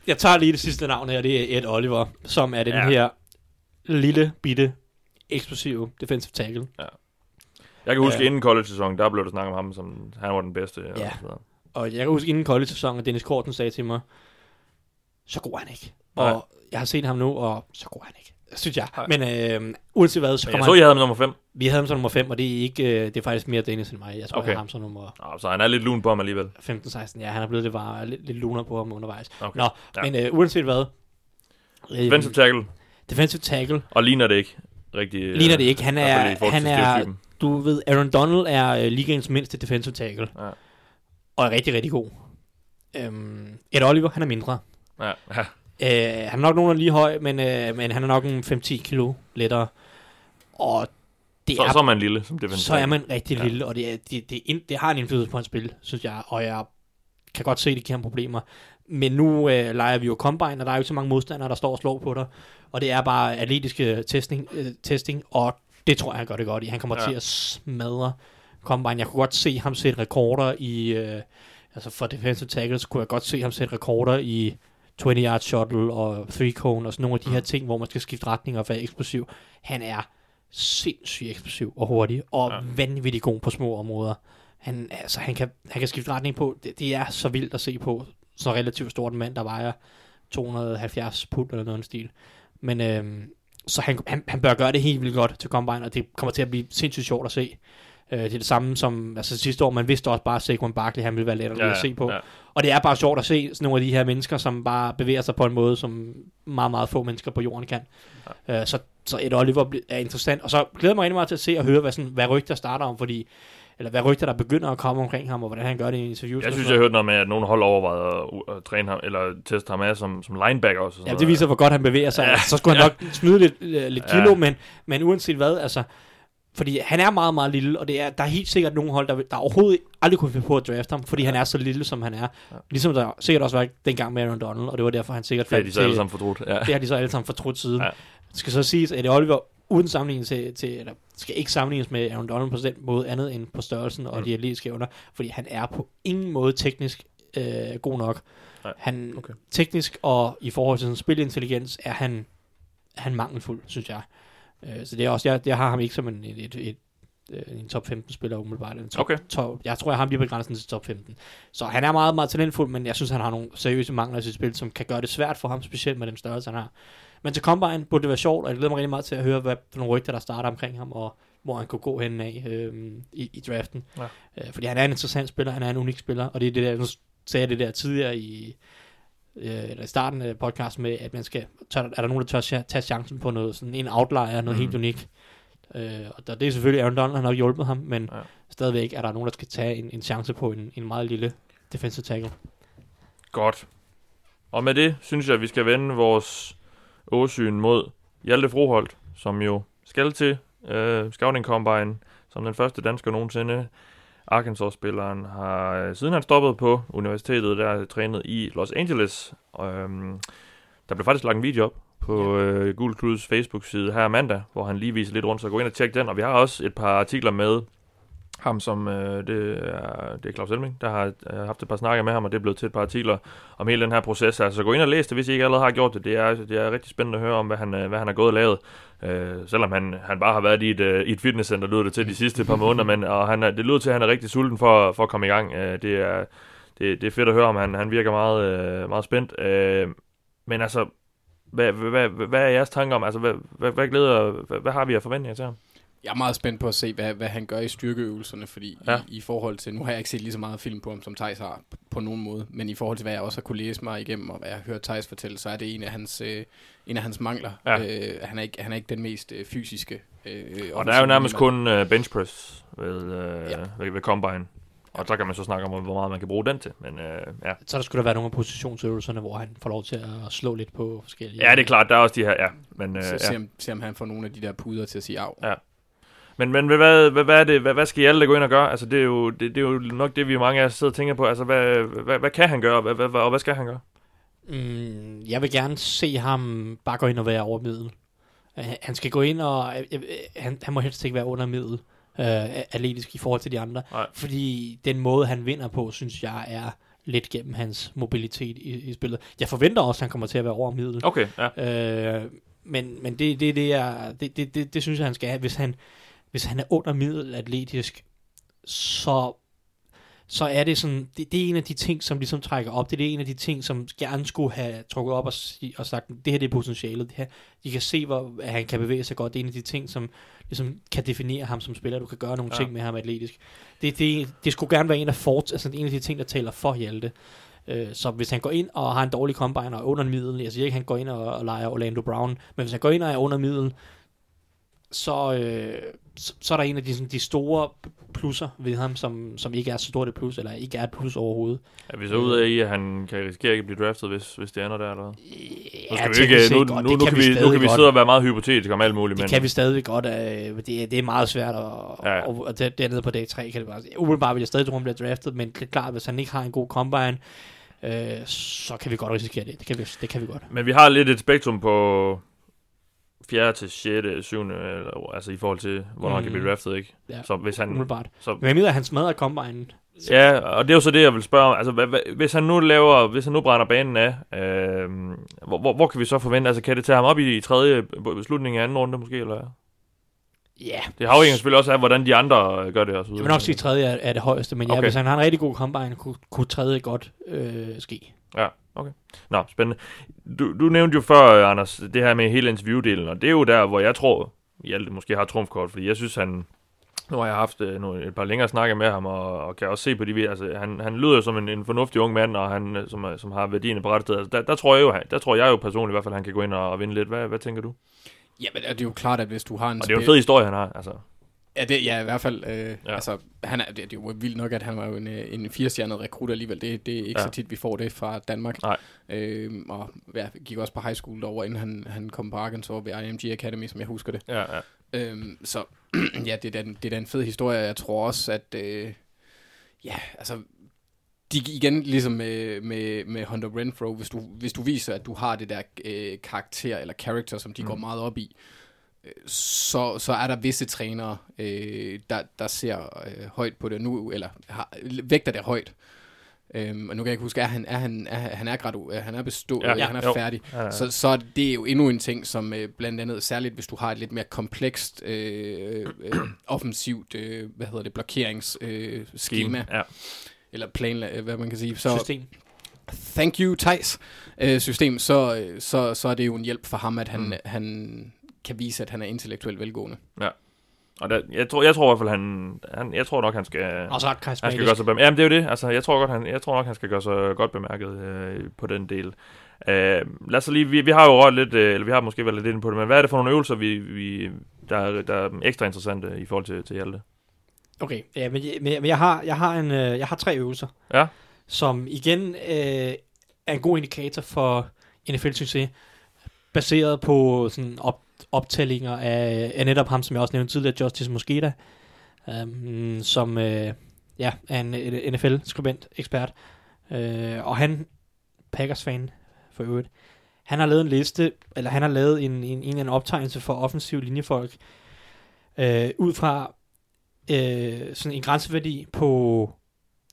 Jeg tager lige det sidste navn her, det er Ed Oliver, som er den ja. her lille, bitte, eksplosive defensive tackle. Ja. Jeg kan huske, uh, inden college-sæsonen, der blev der snakket om ham, som han var den bedste. Ja, og, og jeg kan huske, inden college-sæsonen, at Dennis Korten sagde til mig, så god han ikke. Nej. Og jeg har set ham nu, og så god han ikke, synes jeg. Nej. Men øh, uanset hvad, så kommer jeg så, han... Jeg havde ham nummer fem. Vi havde ham som nummer fem, og det er, ikke, øh, det er faktisk mere Dennis end mig. Jeg tror, okay. jeg havde ham som nummer... Nå, så han er lidt lun på ham alligevel. femten seksten, ja, han er blevet lidt, var, lidt, lidt luner på ham undervejs. Okay. Nå, ja. men øh, uanset hvad... Øh, defensive tackle. Defensive tackle. Og ligner det ikke rigtig... Ligner det ikke. Han er... Øh, han er du ved, Aaron Donald er øh, ligaens mindste defensive tackle. Ja. Og er rigtig, rigtig god. Øhm, Ed Oliver, han er mindre. Ja, ja. Uh, han er nok nogenlunde lige høj, men, uh, men han er nok en fem til ti kilo lettere. Og det så, er, så er man lille. Som så er man rigtig ja. lille, og det, er, det, det, ind, det har en indflydelse på hans spil, synes jeg. Og jeg kan godt se, det giver ham problemer. Men nu uh, leger vi jo Combine, og der er jo ikke så mange modstandere, der står og slår på dig. Og det er bare atletiske testing, uh, testing og det tror jeg, han gør det godt i. Han kommer ja. til at smadre Combine. Jeg kunne godt se ham sætte rekorder i... Uh, altså for defensive tackles kunne jeg godt se ham sætte rekorder i... tyve-yard shuttle og three-cone og sådan nogle af de her ting, hvor man skal skifte retning og være eksplosiv. Han er sindssygt eksplosiv og hurtig, og ja. vanvittig god på små områder. Han, altså, han, kan, han kan skifte retning på. Det, det er så vildt at se på. Så relativt stort en mand, der vejer to hundrede og halvfjerds pund eller noget i stil. Men øhm, så han, han, han bør gøre det helt vildt godt til Combine, og det kommer til at blive sindssygt sjovt at se. Øh, det er det samme som altså, sidste år, man vidste også bare, at Saquon Barkley han ville være lettere ja, at se på. Ja. Og det er bare sjovt at se sådan nogle af de her mennesker, som bare bevæger sig på en måde, som meget, meget få mennesker på jorden kan. Ja. Øh, så, så Ed Oliver er interessant. Og så glæder jeg mig rigtig meget til at se og høre, hvad, sådan, hvad rygter starter om, fordi, eller hvad rygter der begynder at komme omkring ham, og hvordan han gør det i interviews. Jeg synes, jeg hørte noget med, at nogen hold overvejede at træne ham, eller teste ham af som, som linebacker også. Ja, det viser, hvor godt han bevæger sig. Ja. Altså, så skulle han ja. nok smide lidt, lidt kilo, ja. men, men uanset hvad, altså... Fordi han er meget, meget lille, og det er, der er helt sikkert nogle hold, der, der overhovedet aldrig kunne finde på at drafte ham, fordi ja. han er så lille, som han er. Ja. Ligesom der sikkert også var dengang med Aaron Donald, og det var derfor, han sikkert fandt til... Det har de så alle sammen fortrudt. Ja. Det har de så alle sammen fortrudt siden. Ja. Det skal så siges, at Oliver uden sammenligning til, til... Eller skal ikke sammenlignes med Aaron Donald på den måde, andet end på størrelsen og mm. de atletiske evner, fordi han er på ingen måde teknisk øh, god nok. Ja. Han okay. teknisk og i forhold til sin spilintelligens er han, han mangelfuld, synes jeg. Så det er også, jeg, jeg har ham ikke som en, et, et, et, en top femten spiller umiddelbart. En top, okay. top, jeg tror, jeg har ham lige på grænsen til top femten. Så han er meget, meget talentfuld, men jeg synes, han har nogle seriøse mangler i sit spil, som kan gøre det svært for ham, specielt med den størrelse, han har. Men til Combine burde det være sjovt, og jeg glæder mig rigtig meget til at høre, hvad for nogle rygter, der starter omkring ham, og hvor han kunne gå hen af øh, i, i draften. Ja. Øh, fordi han er en interessant spiller, han er en unik spiller, og det er det der, nu sagde jeg det der tidligere i, øh, eller i starten af podcasten med, at man skal, tør, er der nogen, der tør tage chancen på noget, sådan en outlier, noget mm. helt unik. Øh, og der, det er selvfølgelig Aaron Donald, han har hjulpet ham, men ja. stadigvæk er der nogen, der skal tage en, en chance på en, en meget lille defensive tackle. Godt. Og med det, synes jeg, at vi skal vende vores åsyn mod Hjalte Froholdt, som jo skal til øh, Scouting Combine, som den første dansker nogensinde. Arkansas-spilleren har, siden han stoppede på universitetet, der trænet i Los Angeles. Og, øhm, der blev faktisk lagt en video op på øh, Gul Kluds Facebook-side her mandag, hvor han lige viser lidt rundt, så gå ind og tjek den. Og vi har også et par artikler med ham, som øh, det, er, det er Claus Elming, der har øh, haft et par snakker med ham, og det er blevet til et par artikler om hele den her proces. Altså gå ind og læs det, hvis I ikke allerede har gjort det. Det er, det er rigtig spændende at høre om, hvad han, hvad han har gået og lavet. Øh, selvom han, han bare har været i et, øh, i et fitnesscenter, lyder det til de sidste par måneder, men og han er, det lyder til, at han er rigtig sulten for, for at komme i gang. Øh, det, er, det, det er fedt at høre om, han, han virker meget, øh, meget spændt. Øh, men altså, hvad, hvad, hvad er jeres tanker om? Altså, hvad, hvad, hvad, glæder, hvad, hvad har vi af forventninger til ham? Jeg er meget spændt på at se, hvad, hvad han gør i styrkeøvelserne, fordi ja. i, i forhold til, nu har jeg ikke set lige så meget film på ham, som Thijs har på, på nogen måde, men i forhold til, hvad jeg også har kunne læse mig igennem, og hvad jeg hører Thijs fortælle, så er det en af hans, øh, en af hans mangler. Ja. Øh, han, er ikke, han er ikke den mest øh, fysiske. Øh, og der er jo nærmest kun øh, benchpress ved, øh, ja. ved, ved Combine, og så kan man så snakke om, hvor meget man kan bruge den til. Men, øh, ja. Så der skulle der være nogle af positionsøvelserne, hvor han får lov til at slå lidt på forskellige. Ja, det er klart, der er også de her, ja. Men, øh, så ja. Se, om, se om han får nogle af de der puder til at sige af. Ja. Men, men hvad, hvad, hvad, er det, hvad, hvad skal Hjalte gå ind og gøre? Altså, det er jo, det, det er jo nok det, vi mange af os sidder og tænker på. Altså, hvad, hvad, hvad kan han gøre, og hvad, hvad, og hvad skal han gøre? Mm, jeg vil gerne se ham bare gå ind og være over middel. Uh, han skal gå ind og... Uh, uh, han, han må helst ikke være under middel, uh, atletisk i forhold til de andre. Nej. Fordi den måde, han vinder på, synes jeg er lidt gennem hans mobilitet i, i spillet. Jeg forventer også, at han kommer til at være over middel. Okay, ja. Uh, men men det, det, det, er, det, det, det, det synes jeg, han skal have, hvis han... Hvis han er under middelatletisk, så, så er det sådan, det, det er en af de ting, som ligesom trækker op. Det er en af de ting, som gerne skulle have trukket op og, og sagt, det her det er potentialet. Det her, de kan se, hvor han kan bevæge sig godt. Det er en af de ting, som ligesom kan definere ham som spiller. Du kan gøre nogle ja. ting med ham atletisk. Det, det, det skulle gerne være en af, fort, altså en af de ting, der taler for Hjalte. Så hvis han går ind og har en dårlig combine og under middel, jeg siger ikke, han går ind og, og leger Orlando Brown, men hvis han går ind og er under middel, Så, øh, så, så er der en af de, sådan, de store plusser ved ham, som, som ikke er så stort et plus, eller ikke er et plus overhovedet. Er vi så ude af i, at han kan risikere ikke at blive draftet, hvis, hvis det ender der, eller ja, nu skal vi ikke, nu, nu, nu, nu kan vi, vi, nu kan vi sidde og være meget hypotetisk om alt muligt. Det men. Kan vi stadig godt, øh, det, det er meget svært, og, ja. og, og der, dernede på dag tre kan det bare, umiddelbart vil jeg stadig tro, at han bliver draftet, men det er klart, hvis han ikke har en god combine, øh, så kan vi godt risikere det. Det kan vi, det kan vi godt. Men vi har lidt et spektrum på... fjerde til sjette, syvende altså i forhold til, hvornår han mm. kan blive draftet, ikke? Ja, så hvis han... umiddelbart. Så, men midler, han smadrer combine. Ja, og det er jo så det, jeg vil spørge om. Altså, hvad, hvad, hvis han nu laver, hvis han nu brænder banen af, øh, hvor, hvor, hvor kan vi så forvente? Altså, kan det tage ham op i, i tredje, slutningen af anden runde måske, eller? Ja. Yeah. Det har jo selvfølgelig også af, hvordan de andre gør det også. Jeg vil nok sige, at tredje er, er det højeste, men okay. ja, hvis han har en rigtig god combine, kunne, kunne tredje godt øh, ske. Ja. Okay. Nå, spændende. Du, du nævnte jo før, Anders, det her med hele interviewdelen, og det er jo der, hvor jeg tror, Hjalte måske har trumfkort, fordi jeg synes, han... Nu har jeg haft nu, et par længere snakke med ham, og, og kan også se på de... Altså, han, han lyder som en, en fornuftig ung mand, og han, som, som har værdien i brættet. Altså, der, der, tror jeg jo, der tror jeg jo personligt i hvert fald, han kan gå ind og, og vinde lidt. Hvad, hvad tænker du? Jamen, det er jo klart, at hvis du har en... Og det er jo en fed historie, han har, altså... Ja, det, ja, i hvert fald. Øh, ja. Altså, han er, det, det er jo vildt nok, at han var jo en, en firestjernet rekrut alligevel. Det, det er ikke ja. så tit, vi får det fra Danmark. Øh, og jeg gik også på high school derovre, inden han, han kom på Arkansas ved I M G Academy, som jeg husker det. Ja, ja. Øh, så ja, det er, da, det er da en fed historie. Jeg tror også, at øh, ja, altså, de, igen ligesom med, med, med Hunter Renfrow, hvis du, hvis du viser, at du har det der øh, karakter eller character, som de mm. går meget op i, Så, så er der visse trænere, øh, der, der ser øh, højt på det nu, eller har, vægter det højt. Øhm, og nu kan jeg ikke huske, at han er, han er, han er, gradu, han er bestået, ja, ja, han er jo. færdig. Ja, ja. Så, så det er jo endnu en ting, som øh, blandt andet, særligt hvis du har et lidt mere komplekst, øh, øh, offensivt, øh, hvad hedder det, blokeringsskema, øh, ja. eller planla- hvad man kan sige. Så, System. Thank you, Thijs. Øh, system, så, så, så er det jo en hjælp for ham, at han... Mm. han kan vise, at han er intellektuelt velgående. Ja. Og der, jeg tror, jeg tror i hvert fald han, han jeg tror nok han skal, altså, han skal gøre sig bemærket. Jamen det er jo det. Altså jeg tror godt han, jeg tror nok han skal gøre sig godt bemærket øh, på den del. Øh, lad os lige, vi, vi har jo rørt lidt, øh, eller vi har måske været lidt inde på det, men hvad er det for nogle øvelser, vi, vi der, der er ekstra interessante i forhold til til Hjalte? Okay, ja, men, men jeg har, jeg har en, jeg har tre øvelser, ja, som igen øh, er en god indikator for N F L-succes, baseret på sådan op, optællinger af, af netop ham, som jeg også nævnte tidligere, Justice Mosqueda, øh, som øh, ja, er en N F L-skribent, ekspert, øh, og han, Packers-fan for øvrigt, han har lavet en liste, eller han har lavet en, en, en, en optegnelse for offensiv linjefolk, øh, ud fra øh, sådan en grænseværdi på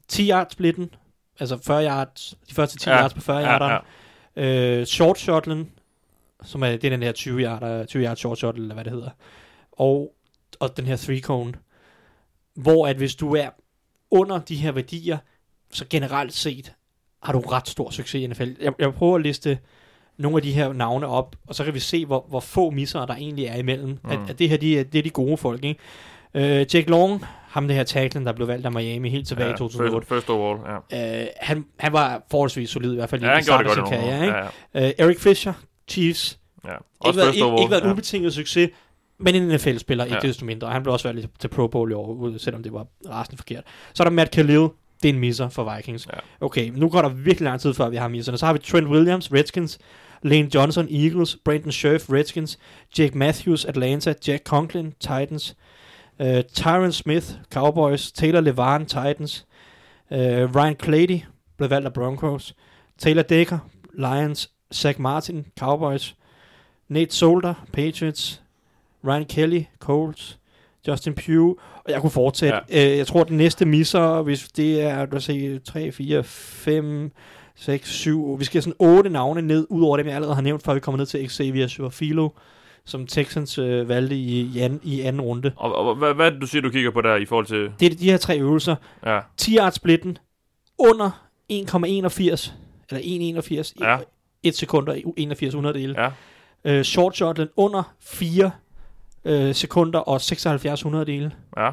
ti-yard-splitten, altså fyrre yards, de første ti ja, yards på fyrre yarderen, ja, ja. øh, short-shotlen, som er, det er den her tyve yard short shot, eller hvad det hedder, og, og den her three-cone, hvor at hvis du er under de her værdier, så generelt set har du ret stor succes i N F L. Jeg, jeg prøver at liste nogle af de her navne op, og så kan vi se, hvor, hvor få misser der egentlig er imellem. Mm. At, at det her, de, det er de gode folk, ikke? Øh, Jake Long, ham det her tacklen, der blev valgt af Miami helt tilbage ja, i to tusind og otte. First overall, ja. Øh, han, han var forholdsvis solid, i hvert fald ja, i starten af sin karriere, ikke? Ja, ja. Øh, Eric Fisher, Chiefs. Ja. Ikke været, ikke, ikke været en ja. ubetinget succes, men en N F L-spiller, ikke ja. desto mindre. Han blev også valgt til Pro Bowl i år, selvom det var rasende forkert. Så er der Matt Khalil, det er en misser for Vikings. Ja. Okay, nu går der virkelig lang tid før, vi har misserne. Så har vi Trent Williams, Redskins, Lane Johnson, Eagles, Brandon Scherf, Redskins, Jake Matthews, Atlanta, Jack Conklin, Titans, uh, Tyron Smith, Cowboys, Taylor Levan, Titans, uh, Ryan Clady, blev valgt af Broncos, Taylor Decker, Lions, Zach Martin, Cowboys, Nate Solder, Patriots, Ryan Kelly, Colts, Justin Pugh, og jeg kunne fortsætte. Ja. Øh, jeg tror, at den næste misser, hvis det er, lad os se, tre, fire, fem, seks, syv, vi skal sådan otte navne ned, ud over dem, jeg allerede har nævnt, før vi kommer ned til Xavier Suafilo, som Texans øh, valgte i, i, an, i anden runde. Og, og hvad, hvad du siger, du kigger på der i forhold til? Det er de her tre øvelser. Ja. ti-yard-splitten under en komma enogfirs, eller en komma enogfirs, ja. et sekund og enogfirs hundrededele. Ja. Uh, short shotlen under fire uh, sekunder og seksoghalvfjerds hundrededele. Ja.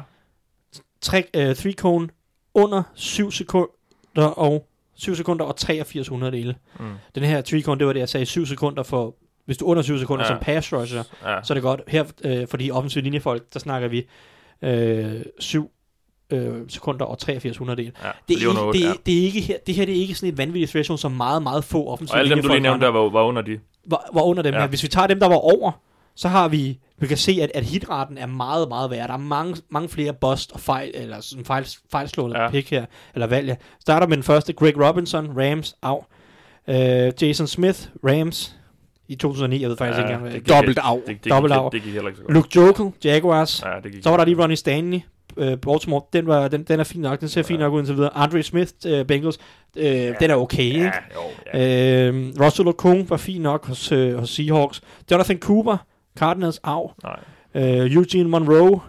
Tre, uh, three cone under syv sekunder og syv sekunder og treogfirs hundrededele. Mm. Den her three cone, det var det jeg sagde, syv sekunder for, hvis du under syv sekunder ja. som pass rusher, ja. så er det godt. Her uh, for de offensive linjefolk, der snakker vi uh, syv øh, sekunder og treogfirs hundrededel. Ja, det, det, det, ja. det er ikke her, det her det er ikke sådan et vanvittigt threshold, som meget meget få offensive. Og alle dem du lige nævnte der var, var under de. Var, var under dem ja. her. Hvis vi tager dem der var over, så har vi vi kan se at at hitraten er meget meget værd. Der er mange mange flere bust og fejl eller sådan fejl fejlslåede ja. pick her eller valg. Ja. Starter med den første Greg Robinson, Rams, af. Øh, Jason Smith, Rams i to tusind og ni, jeg ved faktisk ja, ikke engang. Dobbelt af. Dobbelt af. Luke Jokel, Jaguars. Ja, så var der lige Ronnie Stanley, Baltimore, den, var, den, den er fin nok, den ser ja. fin nok ud, og så videre. Andre Smith, uh, Bengals, uh, ja. den er okay, ikke? Ja, jo, ja. Uh, Russell Okung var fin nok hos, uh, hos Seahawks. Jonathan Cooper, Cardinals, af. Uh, Eugene Monroe, uh,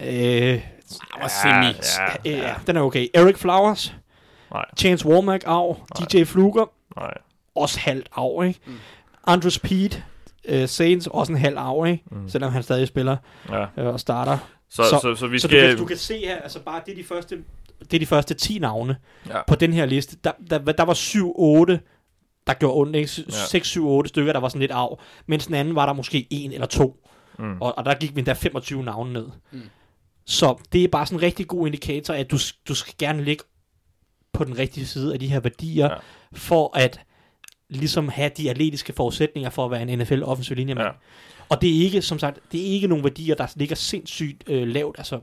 ja, ja, ja. Uh, den er okay. Eric Flowers, nej. Chance Warmack, af. D J Fluker, nej. også halvt af, ikke? Mm. Andrew Speed, uh, Saints, også en halv af, ikke? Mm. Selvom han stadig spiller ja. uh, og starter. Så, så, så, så, vi så skal... du, kan, du kan se her, altså bare det er de første, det er de første ti navne ja. på den her liste. Der, der, der var syv otte, der gjorde ondt, ikke? seks syv otte stykker, der var sådan lidt af. Mens den anden var der måske en eller to. Mm. Og, og der gik vi endda femogtyve navne ned. Mm. Så det er bare sådan en rigtig god indikator, at du, du skal gerne ligge på den rigtige side af de her værdier, ja. for at ligesom have de atletiske forudsætninger for at være en N F L offensiv linjemand. Ja. Og det er ikke, som sagt, det er ikke nogle værdier, der ligger sindssygt øh, lavt, altså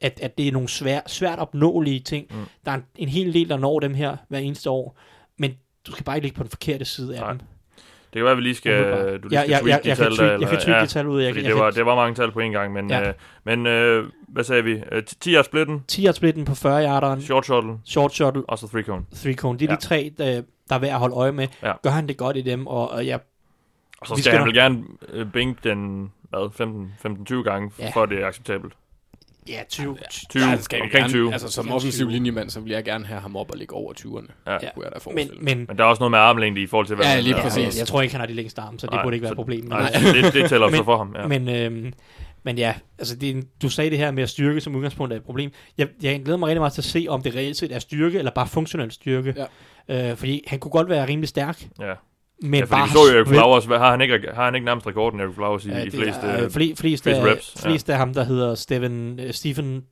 at, at det er nogle svær, svært opnåelige ting. Mm. Der er en, en hel del, der når dem her hver eneste år, men du skal bare ikke ligge på den forkerte side af Nej. dem. Det kan være, at vi lige skal, du lige skal ja, tweake ja, de jeg tal. Kan eller, jeg kan tweake ja, de tal ud. Jeg, jeg, jeg det, var, det var mange tal på en gang, men, ja. øh, men øh, hvad sagde vi? ti-yard-splitten? ti-yard-splitten på fyrre-yarderen. Short shuttle. Short shuttle. Og så three-cone. three-cone. Det er ja. de tre, der, der er værd at holde øje med. Ja. Gør han det godt i dem, og, og jeg... Og så skal, skal han vel gerne øh, bænke den femten til tyve gange, ja. for at det er acceptabelt. Ja, tyve. tyve. Ja, skal omkring gerne, tyve. Altså, som offensiv linjemand, så vil jeg gerne have ham op og ligge over tyverne. Ja. Ja. Men, men, men der er også noget med armlængde i forhold til, hvad ja, lige præcis. Jeg tror ikke, han har de længste arme, så det nej, burde ikke så, være et problem. Nej, nej. Det, det tæller så for ham. Ja. Men, øh, Men ja, altså det, du sagde det her med at styrke som udgangspunkt er et problem. Jeg, jeg glæder mig rigtig meget til at se, om det reelt set er styrke, eller bare funktionel styrke. Ja. Øh, fordi han kunne godt være rimelig stærk. Ja. Men ja, fordi vi så jo Erik Flowers, har han ikke, har han ikke nærmest rekorden Erik Flowers i, ja, i flest, er, øh, fl- flest af, reps? Flest ja. af ham, der hedder Steven, uh, Stephen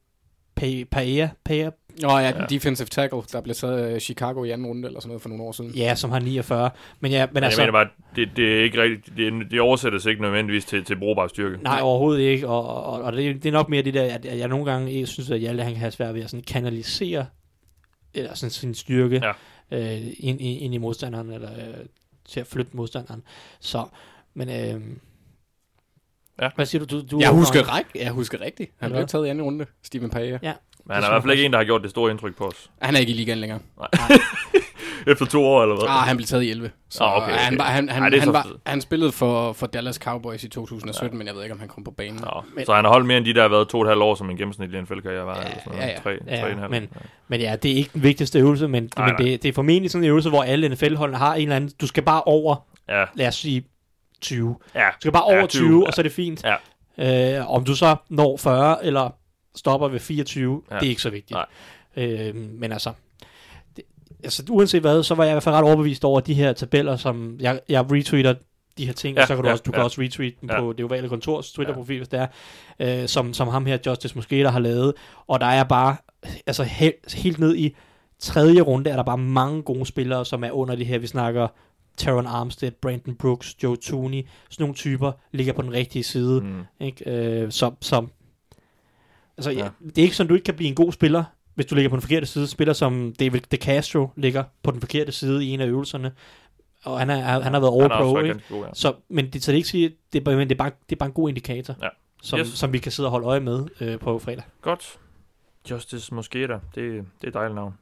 Paea. Paea, Paea. Nå ja, den ja. defensive tackle, der blev taget Chicago i anden runde, eller sådan noget for nogle år siden. Ja, som har niogfyrre. Men ja, men, men altså... Jeg mener bare, det, det er ikke rigtigt, det, det oversættes ikke nødvendigvis til, til brugbar styrke. Nej, overhovedet ikke, og, og, og det, det er nok mere det der, at jeg nogle gange synes, at Hjalte, han kan have svært ved at sådan kanalisere eller sådan sin styrke ja. øh, ind, ind i modstanderen, eller øh, til at flytte modstanderen. Så, men... Øh, ja. Hvad siger du? du, du jeg, husker rigt- jeg husker rigtigt. Han blev taget i anden runde, Stephen Paea. Ja. Men han er i hvert fald ikke en, der har gjort det store indtryk på os. Han er ikke i ligaen længere. Nej. Efter to år, eller hvad? Ah, han blev taget i elleve. Så ah, okay, okay. Han, han, han, Ej, han, var, han spillede for, for Dallas Cowboys i to tusind og sytten, ja. Men jeg ved ikke, om han kom på banen. Ja. Men, så han har holdt mere end de, der har været to og et halvt år, som en gennemsnitlig N F L-karriere var. Ja, eller sådan ja, ja. Tre, ja, tre ja. Men, ja. men ja, det er ikke den vigtigste øvelse, men, nej, men nej. Det, det er formentlig sådan en øvelse, hvor alle N F L-holdene har en eller anden... Du skal bare over, ja. lad os sige, tyve. Ja. Du skal bare over ja, tyve, ja. og så er det fint. Ja. Øh, om du så når fyrre, eller... stopper ved fireogtyve, ja. Det er ikke så vigtigt. Øh, men altså, det, altså, uanset hvad, så var jeg i hvert fald ret overbevist over de her tabeller, som jeg, jeg retweeter de her ting, ja, så kan du, ja, også, du ja. kan også retweete dem ja. på det ovale kontors Twitter-profil, ja. hvis det er, øh, som, som ham her, Justice Mosqueda, har lavet. Og der er bare, altså he, helt ned i tredje runde, er der bare mange gode spillere, som er under det her, vi snakker Teron Armstead, Brandon Brooks, Joe Thuney, sådan nogle typer, ligger på den rigtige side, mm. ikke? Øh, som, som Altså, ja. Ja, det er ikke sådan, du ikke kan blive en god spiller, hvis du ligger på den forkerte side. Spiller som David DeCastro ligger på den forkerte side i en af øvelserne, og han, er, han har været overpro, ikke? God, ja. Så, men det, så det ikke sige, det, men det er bare, det er bare en god indikator, ja. som, yes. som vi kan sidde og holde øje med øh, på fredag. Godt. Justice Mosqueda, det, det er et dejligt navn.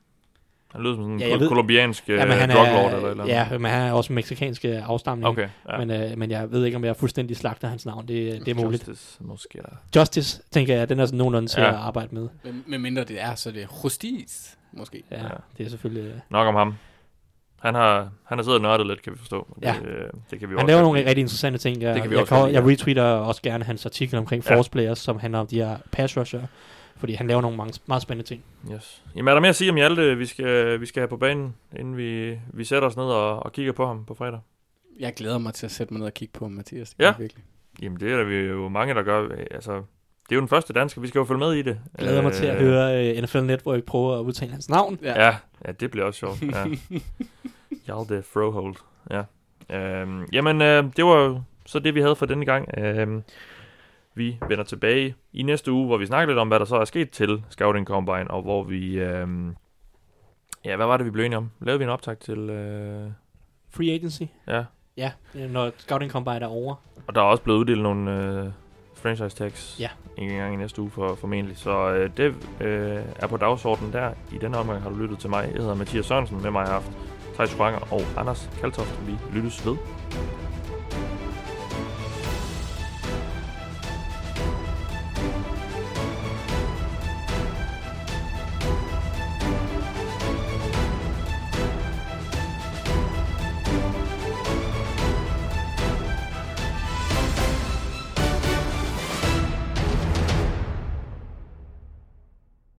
Han lyder som sådan en ja, kol- kolumbiansk ja, drug lord eller eller ja, men han er også mexikansk afstamning. Okay, ja. men, øh, men jeg ved ikke, om jeg fuldstændig slagter hans navn. Det, det er muligt. Justice, måske. Justice, tænker jeg, den er sådan nogenlunde til ja. at arbejde med. Men, men mindre det er, så det er justice, måske. Ja, ja. Det er selvfølgelig... Øh... Nok om ham. Han har, han har siddet og nørdet lidt, kan vi forstå. Det, ja. øh, det kan vi han laver nogle rigtig interessante ting. Jeg, jeg, også kan, jeg retweeter også gerne hans artikel omkring ja. force players, som handler om de her pass rusher. Fordi han laver nogle mange, meget spændende ting. Yes. Jamen er der mere at sige om Hjalte, vi skal, vi skal have på banen, inden vi, vi sætter os ned og, og kigger på ham på fredag? Jeg glæder mig til at sætte mig ned og kigge på Mathias. Det ja. Virkelig. Jamen det er der vi jo mange, der gør. Altså, det er jo den første dansker, vi skal jo følge med i det. Jeg glæder Æh, mig til at høre uh, N F L Network prøve at udtale hans navn. Ja, ja, ja det bliver også sjovt. Ja. Hjalte Froholdt. Ja. Øhm, jamen øh, det var så det, vi havde for denne gang. Øhm, Vi vender tilbage i næste uge, hvor vi snakker lidt om, hvad der så er sket til Scouting Combine, og hvor vi... Øh... Ja, hvad var det, vi blev enige om? Lavede vi en optag til... Øh... Free Agency? Ja. Ja, når Scouting Combine er over. Og der er også blevet uddelt nogle øh, franchise tags ja. en gang i næste uge for, formentlig. Så øh, det øh, er på dagsordenen der. I denne omgang har du lyttet til mig. Jeg hedder Mathias Sørensen. Med mig har haft Thijs Joranger og Anders Kaltoft. Vi lyttes ved.